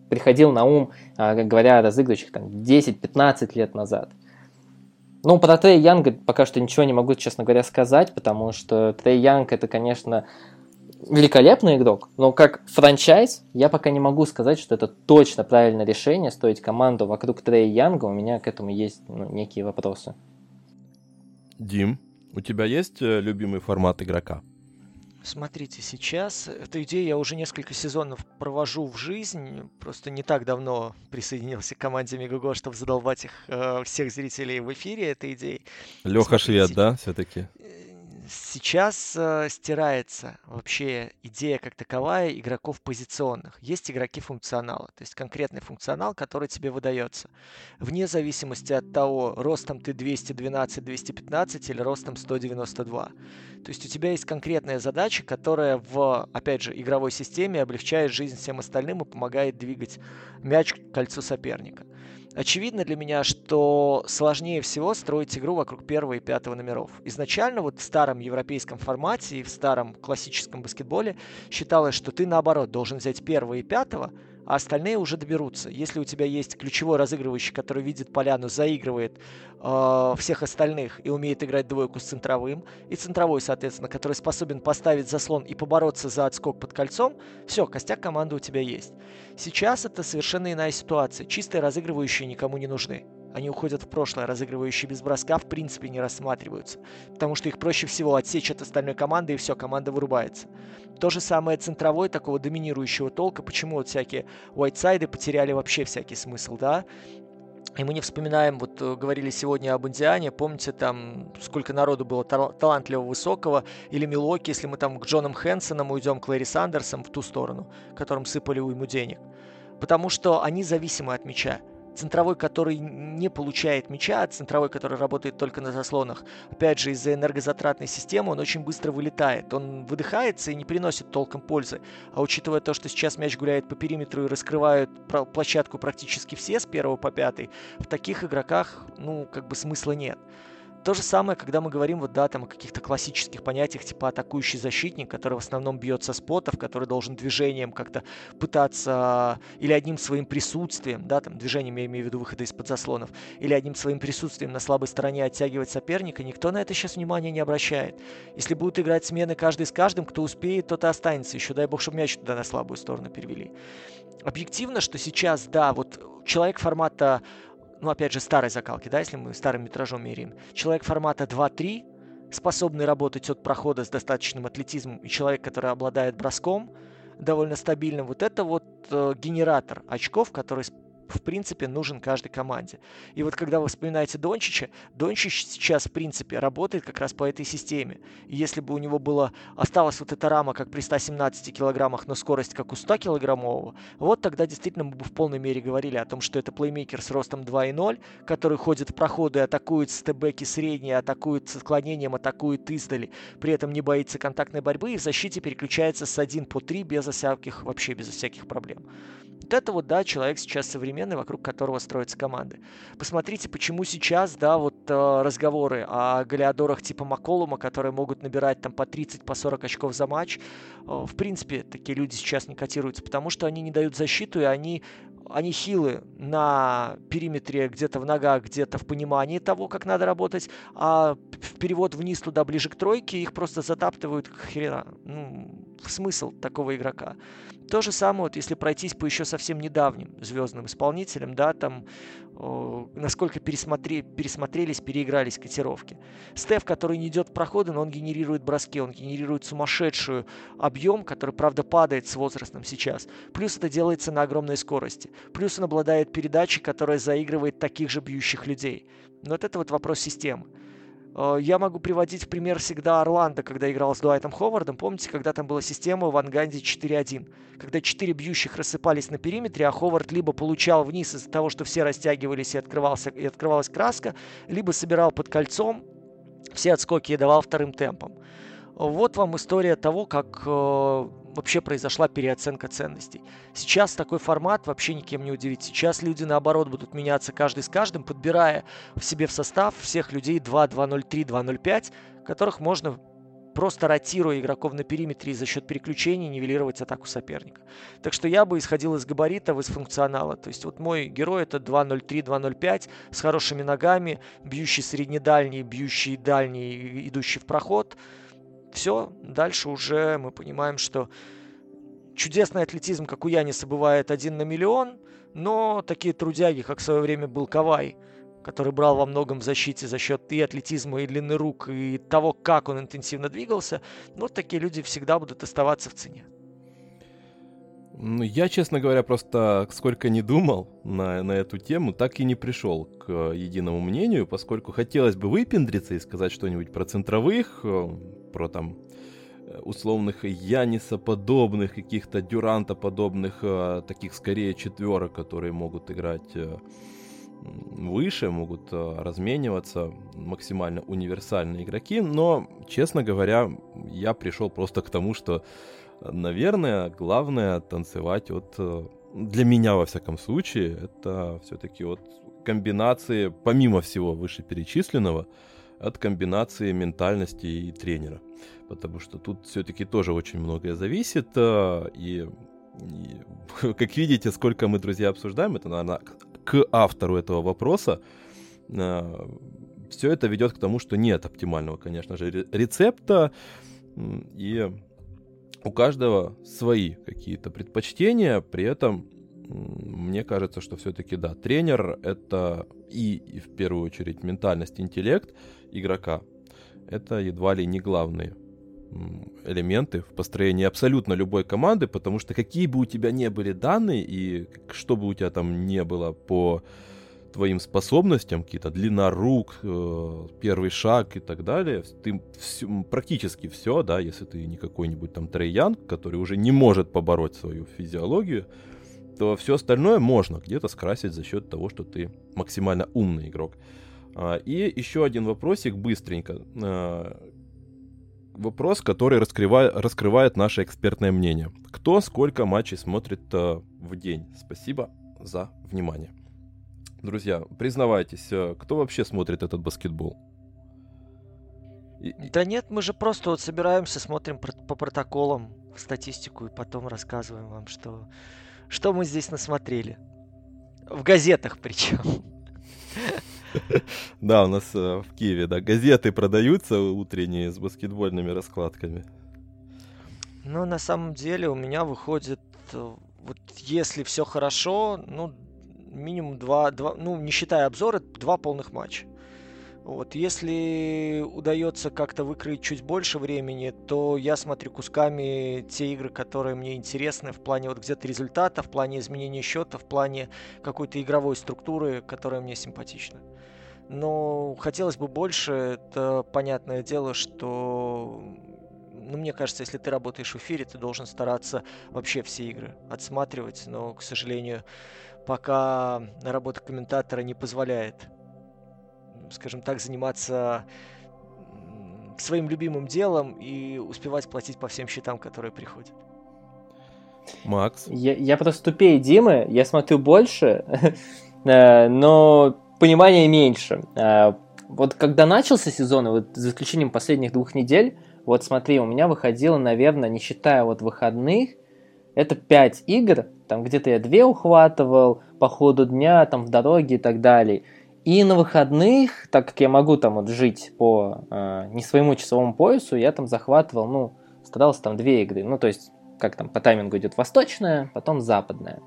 приходил на ум, говоря о разыгрывающих там десять-пятнадцать лет назад. Ну, про Трей Янга пока что ничего не могу, честно говоря, сказать, потому что Трей Янг это, конечно, великолепный игрок, но как франчайз я пока не могу сказать, что это точно правильное решение строить команду вокруг Трей Янга, у меня к этому есть, ну, некие вопросы. Дим, у тебя есть любимый формат игрока? Смотрите, сейчас эту идею я уже несколько сезонов провожу в жизнь. Просто не так давно присоединился к команде MEGOGO, чтобы задолбать их э, всех зрителей в эфире этой идеей. Леха Швед, с... да, все-таки? Сейчас э, стирается вообще идея как таковая игроков позиционных. Есть игроки функционала, то есть конкретный функционал, который тебе выдается. Вне зависимости от того, ростом ты двести двенадцать двести пятнадцать или ростом сто девяносто два. То есть у тебя есть конкретная задача, которая в, опять же, игровой системе облегчает жизнь всем остальным и помогает двигать мяч к кольцу соперника. Очевидно для меня, что сложнее всего строить игру вокруг первого и пятого номеров. Изначально вот в старом европейском формате и в старом классическом баскетболе считалось, что ты, наоборот, должен взять первого и пятого, а остальные уже доберутся. Если у тебя есть ключевой разыгрывающий, который видит поляну, заигрывает э, всех остальных и умеет играть двойку с центровым, и центровой, соответственно, который способен поставить заслон и побороться за отскок под кольцом, все, костяк команды у тебя есть. Сейчас это совершенно иная ситуация. Чистые разыгрывающие никому не нужны. Они уходят в прошлое, разыгрывающие без броска в принципе не рассматриваются, потому что их проще всего отсечь от остальной команды, и все, команда вырубается. То же самое центровой, такого доминирующего толка, почему вот всякие уайтсайды потеряли вообще всякий смысл, да? И мы не вспоминаем, вот говорили сегодня об Индиане, помните, там сколько народу было тал- талантливого высокого, или Милоки, если мы там к Джонам Хэнсонам уйдем, к Лэри Сандерсам в ту сторону, которым сыпали уйму денег, потому что они зависимы от мяча. Центровой, который не получает мяча, а центровой, который работает только на заслонах, опять же, из-за энергозатратной системы он очень быстро вылетает. Он выдыхается и не приносит толком пользы. А учитывая то, что сейчас мяч гуляет по периметру и раскрывают площадку практически все с первого по пятый, в таких игроках, ну, как бы смысла нет. То же самое, когда мы говорим вот, да, там, о каких-то классических понятиях, типа атакующий защитник, который в основном бьет со спотов, который должен движением как-то пытаться, или одним своим присутствием, да, там, движением я имею в виду выхода из-под заслонов, или одним своим присутствием на слабой стороне оттягивать соперника, никто на это сейчас внимания не обращает. Если будут играть смены каждый с каждым, кто успеет, тот и останется. Еще дай бог, чтобы мяч туда на слабую сторону перевели. Объективно, что сейчас, да, вот человек формата... ну, опять же, старой закалки, да, если мы старым метражом меряем, человек формата два-три, способный работать от прохода с достаточным атлетизмом, и человек, который обладает броском довольно стабильным, вот это вот э, генератор очков, который, в принципе, нужен каждой команде. И вот когда вы вспоминаете Дончича, Дончич сейчас, в принципе, работает как раз по этой системе. И если бы у него было, осталась вот эта рама, как при ста семнадцати килограммах, но скорость, как у стокилограммового, вот тогда действительно мы бы в полной мере говорили о том, что это плеймейкер с ростом два и ноль, который ходит в проходы, атакует с тэбэки средние, атакует с отклонением, атакует издали, при этом не боится контактной борьбы и в защите переключается с один по три без всяких, вообще без всяких проблем. Вот это вот, да, человек сейчас современный, вокруг которого строятся команды. Посмотрите, почему сейчас, да, вот э, разговоры о голеадорах типа Макколума, которые могут набирать там по тридцать, по сорок очков за матч. Э, в принципе, такие люди сейчас не котируются, потому что они не дают защиту, и они, они хилы на периметре, где-то в ногах, где-то в понимании того, как надо работать, а в перевод вниз туда, ближе к тройке, их просто затаптывают к хрена. Ну, смысл такого игрока. То же самое, вот если пройтись по еще совсем недавним звездным исполнителям, да, там э, насколько пересмотри, пересмотрелись, переигрались котировки. Стеф, который не идет в проходы, но он генерирует броски, он генерирует сумасшедший объем, который, правда, падает с возрастом сейчас. Плюс это делается на огромной скорости. Плюс он обладает передачей, которая заигрывает таких же бьющих людей. Но вот это вот вопрос системы. Я могу приводить в пример всегда Орландо, когда играл с Дуайтом Ховардом. Помните, когда там была система Ван Ганди четыре один? Когда четыре бьющих рассыпались на периметре, а Ховард либо получал вниз из-за того, что все растягивались и, открывался, и открывалась краска, либо собирал под кольцом все отскоки и давал вторым темпом. Вот вам история того, как вообще произошла переоценка ценностей. Сейчас такой формат вообще никем не удивит. Сейчас люди, наоборот, будут меняться каждый с каждым, подбирая в себе в состав всех людей два, два ноль три, два ноль пять, которых можно, просто ротируя игроков на периметре и за счет переключений, нивелировать атаку соперника. Так что я бы исходил из габаритов, из функционала. То есть вот мой герой это два ноль три, два ноль пять с хорошими ногами, бьющий среднедальний, бьющий дальний, идущий в проход. Все, дальше уже мы понимаем, что чудесный атлетизм, как у Яниса, бывает один на миллион, но такие трудяги, как в свое время был Кавай, который брал во многом в защите за счет и атлетизма, и длины рук, и того, как он интенсивно двигался, вот такие люди всегда будут оставаться в цене. Ну, я, честно говоря, просто сколько не думал на, на эту тему, так и не пришел к единому мнению, поскольку хотелось бы выпендриться и сказать что-нибудь про центровых, про там условных Яниса подобных, каких-то Дюранта подобных, таких скорее четверок, которые могут играть выше, могут размениваться, максимально универсальные игроки, но, честно говоря, я пришел просто к тому, что, наверное, главное танцевать от, для меня во всяком случае, это все-таки от комбинации, помимо всего вышеперечисленного, от комбинации ментальности и тренера. Потому что тут все-таки тоже очень многое зависит. И, и как видите, сколько мы, друзья, обсуждаем, это, наверное, к автору этого вопроса, все это ведет к тому, что нет оптимального, конечно же, рецепта. И у каждого свои какие-то предпочтения. При этом мне кажется, что все-таки, да, тренер — это и, и в первую очередь ментальность, интеллект игрока. Это едва ли не главные элементы в построении абсолютно любой команды, потому что какие бы у тебя ни были данные и что бы у тебя там не было по твоим способностям, какие-то длина рук, первый шаг и так далее, ты все, практически все, да, если ты не какой-нибудь там Трей Янг, который уже не может побороть свою физиологию, то все остальное можно где-то скрасить за счет того, что ты максимально умный игрок. И еще один вопросик быстренько. Вопрос, который раскрывает, раскрывает наше экспертное мнение. Кто сколько матчей смотрит в день? Спасибо за внимание. Друзья, признавайтесь, кто вообще смотрит этот баскетбол? Да нет, мы же просто вот собираемся, смотрим по протоколам статистику и потом рассказываем вам, что... Что мы здесь насмотрели? В газетах причем. Да, у нас в Киеве, да, газеты продаются утренние с баскетбольными раскладками. Ну, на самом деле у меня выходит, вот если все хорошо, ну, минимум два, два, ну, не считая обзора, два полных матча. Вот. Если удается как-то выкроить чуть больше времени, то я смотрю кусками те игры, которые мне интересны в плане вот где-то результата, в плане изменения счета, в плане какой-то игровой структуры, которая мне симпатична. Но хотелось бы больше, это понятное дело, что... Ну, мне кажется, если ты работаешь в эфире, ты должен стараться вообще все игры отсматривать, но, к сожалению, пока работа комментатора не позволяет, скажем так, заниматься своим любимым делом и успевать платить по всем счетам, которые приходят. Макс? Я, я просто тупее Димы, я смотрю больше, но понимания меньше. Вот когда начался сезон, вот за исключением последних двух недель, вот смотри, у меня выходило, наверное, не считая вот выходных, это пять игр, там где-то я две ухватывал по ходу дня, там в дороге и так далее. И на выходных, так как я могу там вот жить по э, не своему часовому поясу, я там захватывал, ну, старался там две игры. Ну, то есть, как там по таймингу идет восточная, потом западная.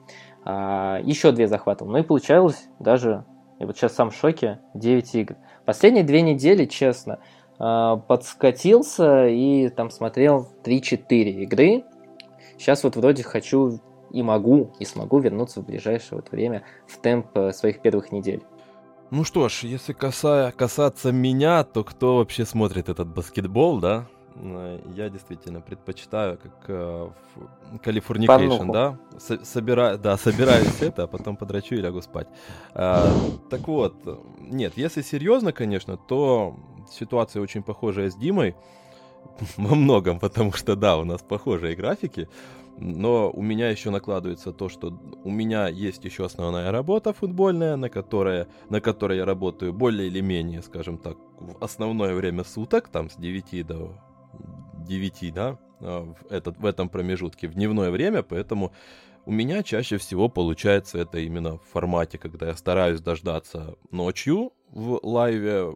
А, еще две захватывал. Ну и получалось даже, я вот сейчас сам в шоке, девять игр. Последние две недели, честно, э, подскатился и там смотрел три-четыре игры. Сейчас вот вроде хочу и могу, и смогу вернуться в ближайшее вот время в темп своих первых недель. Ну что ж, если каса... касаться меня, то кто вообще смотрит этот баскетбол, да? Я действительно предпочитаю, как э, Калифорникейшн, да? Со- собира... Да, собираюсь это, а потом подрачу и лягу спать. А, так вот, нет, если серьезно, конечно, то ситуация очень похожая с Димой. Во многом, потому что, да, у нас похожие графики. Но у меня еще накладывается то, что у меня есть еще основная работа футбольная, на которой, на которой я работаю более или менее, скажем так, в основное время суток, там с девяти до девяти, да, в, этот, в этом промежутке, в дневное время, поэтому у меня чаще всего получается это именно в формате, когда я стараюсь дождаться ночью в лайве,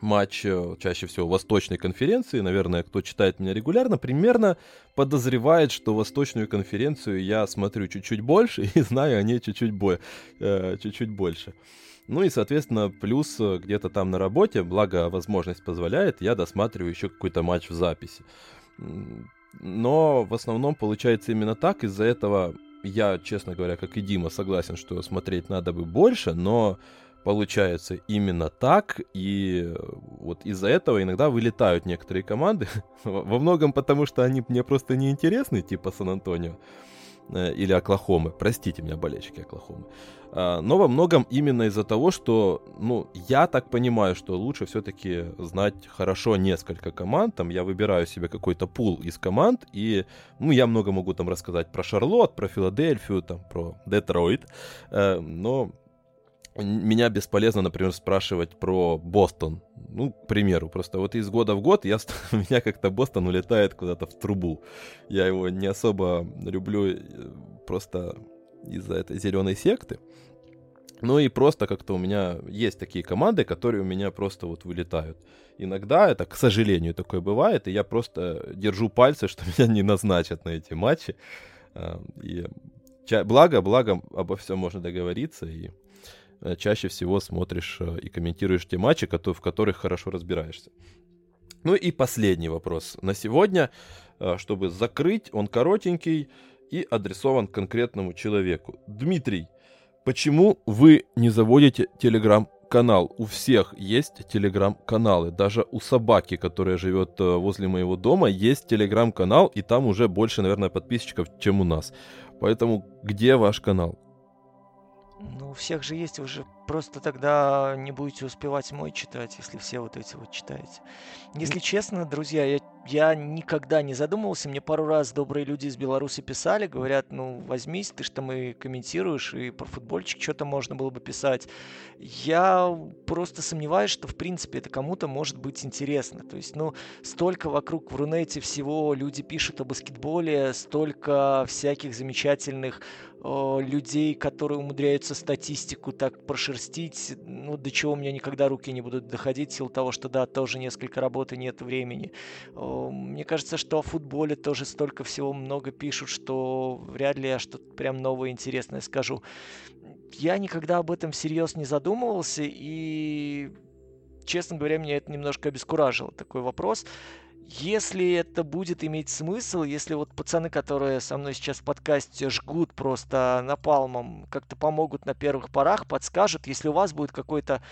матч чаще всего Восточной конференции. Наверное, кто читает меня регулярно, примерно подозревает, что Восточную конференцию я смотрю чуть-чуть больше и знаю о ней чуть-чуть, бо... э, чуть-чуть больше. Ну и, соответственно, плюс где-то там на работе, благо возможность позволяет, я досматриваю еще какой-то матч в записи. Но в основном получается именно так. Из-за этого я, честно говоря, как и Дима, согласен, что смотреть надо бы больше, но... Получается именно так, и вот из-за этого иногда вылетают некоторые команды, во многом потому, что они мне просто не интересны, типа Сан-Антонио или Оклахомы, простите меня, болельщики Оклахомы, но во многом именно из-за того, что, ну, я так понимаю, что лучше все-таки знать хорошо несколько команд, там я выбираю себе какой-то пул из команд, и, ну, я много могу там рассказать про Шарлотт, про Филадельфию, там, про Детройт, но... Меня бесполезно, например, спрашивать про Бостон. Ну, к примеру, просто вот из года в год я, у меня как-то Бостон улетает куда-то в трубу. Я его не особо люблю просто из-за этой зеленой секты. Ну и просто как-то у меня есть такие команды, которые у меня просто вот вылетают. Иногда это, к сожалению, такое бывает, и я просто держу пальцы, что меня не назначат на эти матчи. И благо, благо обо всем можно договориться и... чаще всего смотришь и комментируешь те матчи, в которых хорошо разбираешься. Ну и последний вопрос на сегодня, чтобы закрыть, он коротенький и адресован конкретному человеку. Дмитрий, почему вы не заводите телеграм-канал? У всех есть телеграм-каналы, даже у собаки, которая живет возле моего дома, есть телеграм-канал, и там уже больше, наверное, подписчиков, чем у нас. Поэтому где ваш канал? Ну, у всех же есть, вы же просто тогда не будете успевать мой читать, если все вот эти вот читаете. Если честно, друзья, я, я никогда не задумывался, мне пару раз добрые люди из Беларуси писали, говорят, ну, возьмись, ты ж там и комментируешь, и про футбольчик что-то можно было бы писать. Я просто сомневаюсь, что, в принципе, это кому-то может быть интересно. То есть, ну, столько вокруг в Рунете всего, люди пишут о баскетболе, столько всяких замечательных... людей, которые умудряются статистику так прошерстить, ну, до чего у меня никогда руки не будут доходить, в силу того, что, да, тоже несколько работы, нет времени. Мне кажется, что о футболе тоже столько всего много пишут, что вряд ли я что-то прям новое интересное скажу. я никогда об этом всерьез не задумывался, и, честно говоря, меня это немножко обескуражило, такой вопрос. Если это будет иметь смысл, если вот пацаны, которые со мной сейчас в подкасте жгут просто напалмом, как-то помогут на первых порах, подскажут, если у вас будет какой-то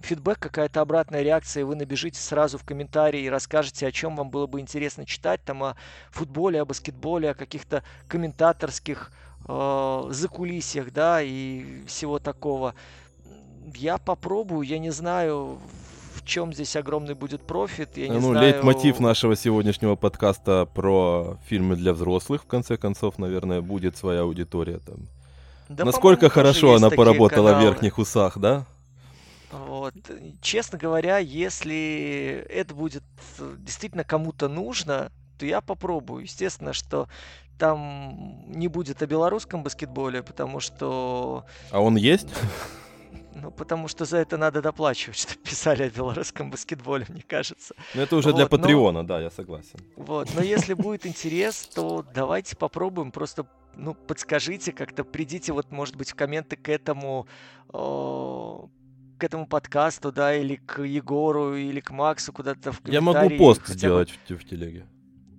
фидбэк, какая-то обратная реакция, вы набежите сразу в комментарии и расскажете, о чем вам было бы интересно читать, там о футболе, о баскетболе, о каких-то комментаторских э, закулисьях, да, и всего такого. Я попробую, я не знаю... В чем здесь огромный будет профит, я не ну, знаю... Лейтмотив нашего сегодняшнего подкаста про фильмы для взрослых, в конце концов, наверное, будет своя аудитория там. Да, насколько хорошо она поработала каналы. В верхних усах, да? Вот. Честно говоря, если это будет действительно кому-то нужно, то я попробую. Естественно, что там не будет о белорусском баскетболе, потому что... А он есть? Ну, потому что за это надо доплачивать, что писали о белорусском баскетболе, мне кажется. Ну, это уже вот, для Патреона, но... да, я согласен. Вот, но если будет интерес, то давайте попробуем. Просто, ну, подскажите как-то, придите, вот, может быть, в комменты к этому... к этому подкасту, да, или к Егору, или к Максу, куда-то в комментарии. Я могу пост сделать в телеге.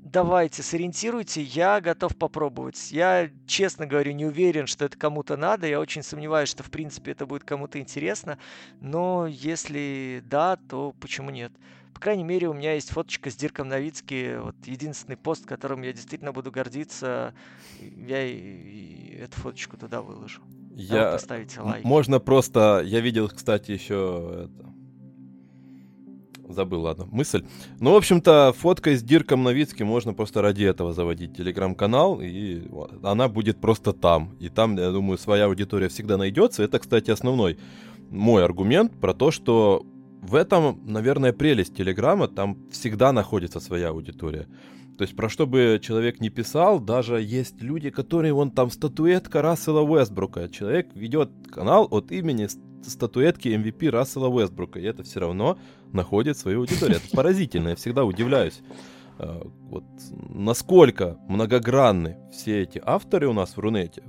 Давайте, сориентируйте, я готов попробовать. Я, честно говорю, не уверен, что это кому-то надо. Я очень сомневаюсь, что, в принципе, это будет кому-то интересно. Но если да, то почему нет? По крайней мере, у меня есть фоточка с Дирком Новицки. Вот единственный пост, которым я действительно буду гордиться. Я и эту фоточку туда выложу. Я... Там поставите лайк. Можно просто... Я видел, кстати, еще... это... Забыл, ладно, мысль. Ну, в общем-то, фоткой с Дирком Новицким можно просто ради этого заводить телеграм-канал, и она будет просто там. И там, я думаю, своя аудитория всегда найдется. Это, кстати, основной мой аргумент про то, что в этом, наверное, прелесть телеграма, там всегда находится своя аудитория. То есть, про что бы человек ни писал, даже есть люди, которые, вон там, статуэтка Рассела Уэстбрука. Человек ведет канал от имени статуэтки эм ви пи Рассела Уэстбрука, и это все равно находит свою аудиторию. Это поразительно, я всегда удивляюсь, вот насколько многогранны все эти авторы у нас в Рунете,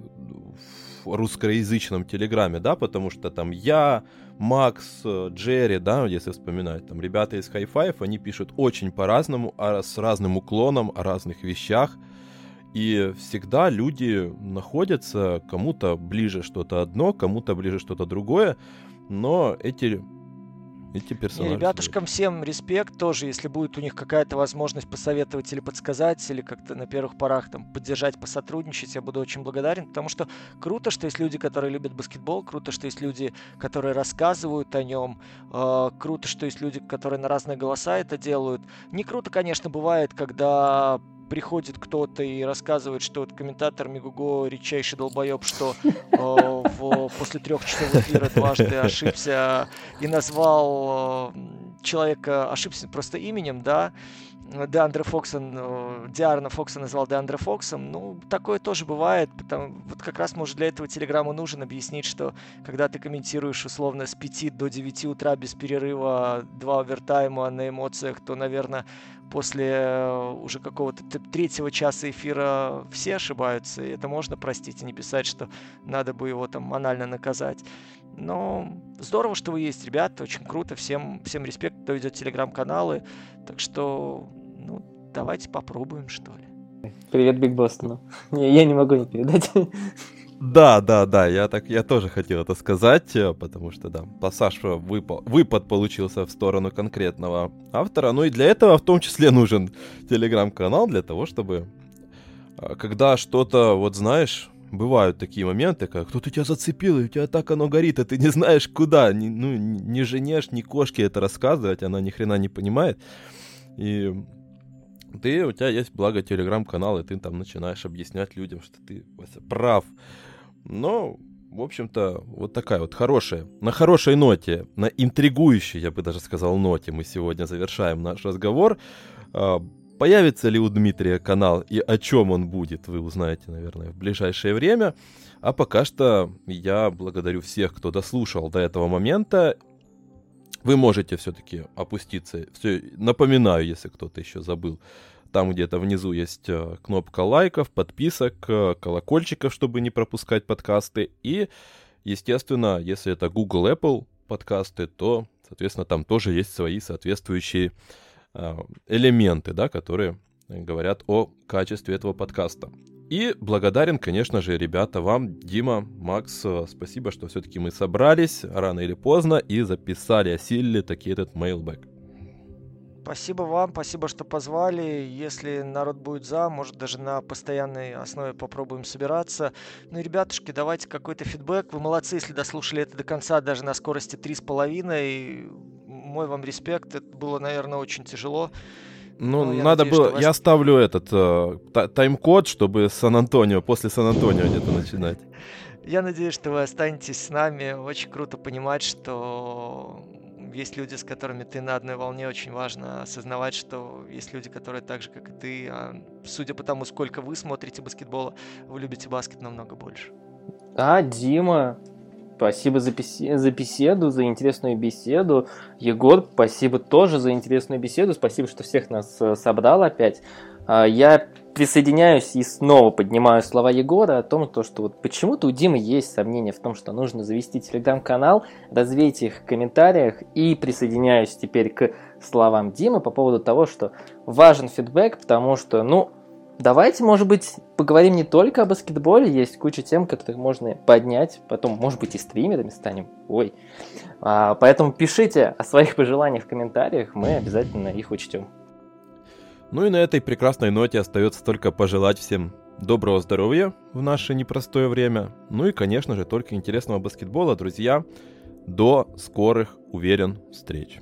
в русскоязычном телеграме, да, потому что там я, Макс, Джерри, да, если вспоминать, там ребята из Hi-Fi, они пишут очень по-разному, с разным уклоном, о разных вещах, и всегда люди находятся, кому-то ближе что-то одно, кому-то ближе что-то другое, но эти... Эти персонажи. И ребятушкам всем респект тоже, если будет у них какая-то возможность посоветовать или подсказать, или как-то на первых порах там поддержать, посотрудничать, я буду очень благодарен, потому что круто, что есть люди, которые любят баскетбол, круто, что есть люди, которые рассказывают о нем, э, круто, что есть люди, которые на разные голоса это делают. Не круто, конечно, бывает, когда... приходит кто-то и рассказывает, что вот комментатор MEGOGO редчайший долбоеб, что э, в, после трех часов эфира дважды ошибся и назвал э, человека, ошибся просто именем, да, Деандре Фокса, э, Диарна Фокса назвал Деандре Фоксом, ну, такое тоже бывает, потому, вот как раз, может, для этого телеграмму нужен объяснить, что когда ты комментируешь, условно, с пяти до девяти утра без перерыва, два овертайма на эмоциях, то, наверное, после уже какого-то третьего часа эфира все ошибаются, и это можно простить, и не писать, что надо бы его там анально наказать. Но здорово, что вы есть, ребята, очень круто, всем, всем респект, кто ведет телеграм-каналы, так что, ну, давайте попробуем, что ли. Привет Биг Бостону. Не, я не могу не передать. Да, да, да, я, так, я тоже хотел это сказать, потому что, да, пассаж, выпал, выпад получился в сторону конкретного автора, ну и для этого в том числе нужен телеграм-канал, для того, чтобы, когда что-то, вот знаешь, бывают такие моменты, как кто-то тебя зацепил, и у тебя так оно горит, а ты не знаешь куда, ни, ну, ни жене, ни кошке это рассказывать, она ни хрена не понимает, и... Ты, у тебя есть, благо, телеграм-канал, и ты там начинаешь объяснять людям, что ты, Вася, прав. Но, в общем-то, вот такая вот хорошая, на хорошей ноте, на интригующей, я бы даже сказал, ноте мы сегодня завершаем наш разговор. Появится ли у Дмитрия канал и о чем он будет, вы узнаете, наверное, в ближайшее время. А пока что я благодарю всех, кто дослушал до этого момента. Вы можете все-таки опуститься. Все, напоминаю, если кто-то еще забыл. Там где-то внизу есть кнопка лайков, подписок, колокольчиков, чтобы не пропускать подкасты. И Естественно, если это Google, Apple подкасты, то, соответственно, там тоже есть свои соответствующие элементы, да, которые говорят о качестве этого подкаста. И благодарен, конечно же, ребята, вам, Дима, Макс, спасибо, что все-таки мы собрались рано или поздно и записали, осилили таки этот mailback. Спасибо вам, спасибо, что позвали. Если народ будет за, может, даже на постоянной основе попробуем собираться. Ну, ребятушки, давайте какой-то фидбэк. Вы молодцы, если дослушали это до конца, даже на скорости три с половиной. Мой вам респект. Это было, наверное, очень тяжело. Ну, ну, надо надеюсь, было... Вас... Я ставлю этот э, та- тайм-код, чтобы Сан-Антонио, после Сан-Антонио где-то начинать. Я надеюсь, что вы останетесь с нами. Очень круто понимать, что есть люди, с которыми ты на одной волне. Очень важно осознавать, что есть люди, которые так же, как и ты. А судя по тому, сколько вы смотрите баскетбола, вы любите баскет намного больше. Да, Дима, спасибо за, бес... за беседу, за интересную беседу. Егор, спасибо тоже за интересную беседу. Спасибо, что всех нас собрал опять. Я присоединяюсь и снова поднимаю слова Егора о том, что вот почему-то у Димы есть сомнения в том, что нужно завести телеграм-канал, развейте их в комментариях, и присоединяюсь теперь к словам Димы по поводу того, что важен фидбэк, потому что, ну, давайте, может быть, поговорим не только о баскетболе, есть куча тем, которых можно поднять, потом, может быть, и стримерами станем, ой. А, поэтому пишите о своих пожеланиях в комментариях, мы обязательно их учтем. Ну и на этой прекрасной ноте остается только пожелать всем доброго здоровья в наше непростое время, ну и, конечно же, только интересного баскетбола, друзья. До скорых, уверен, встреч!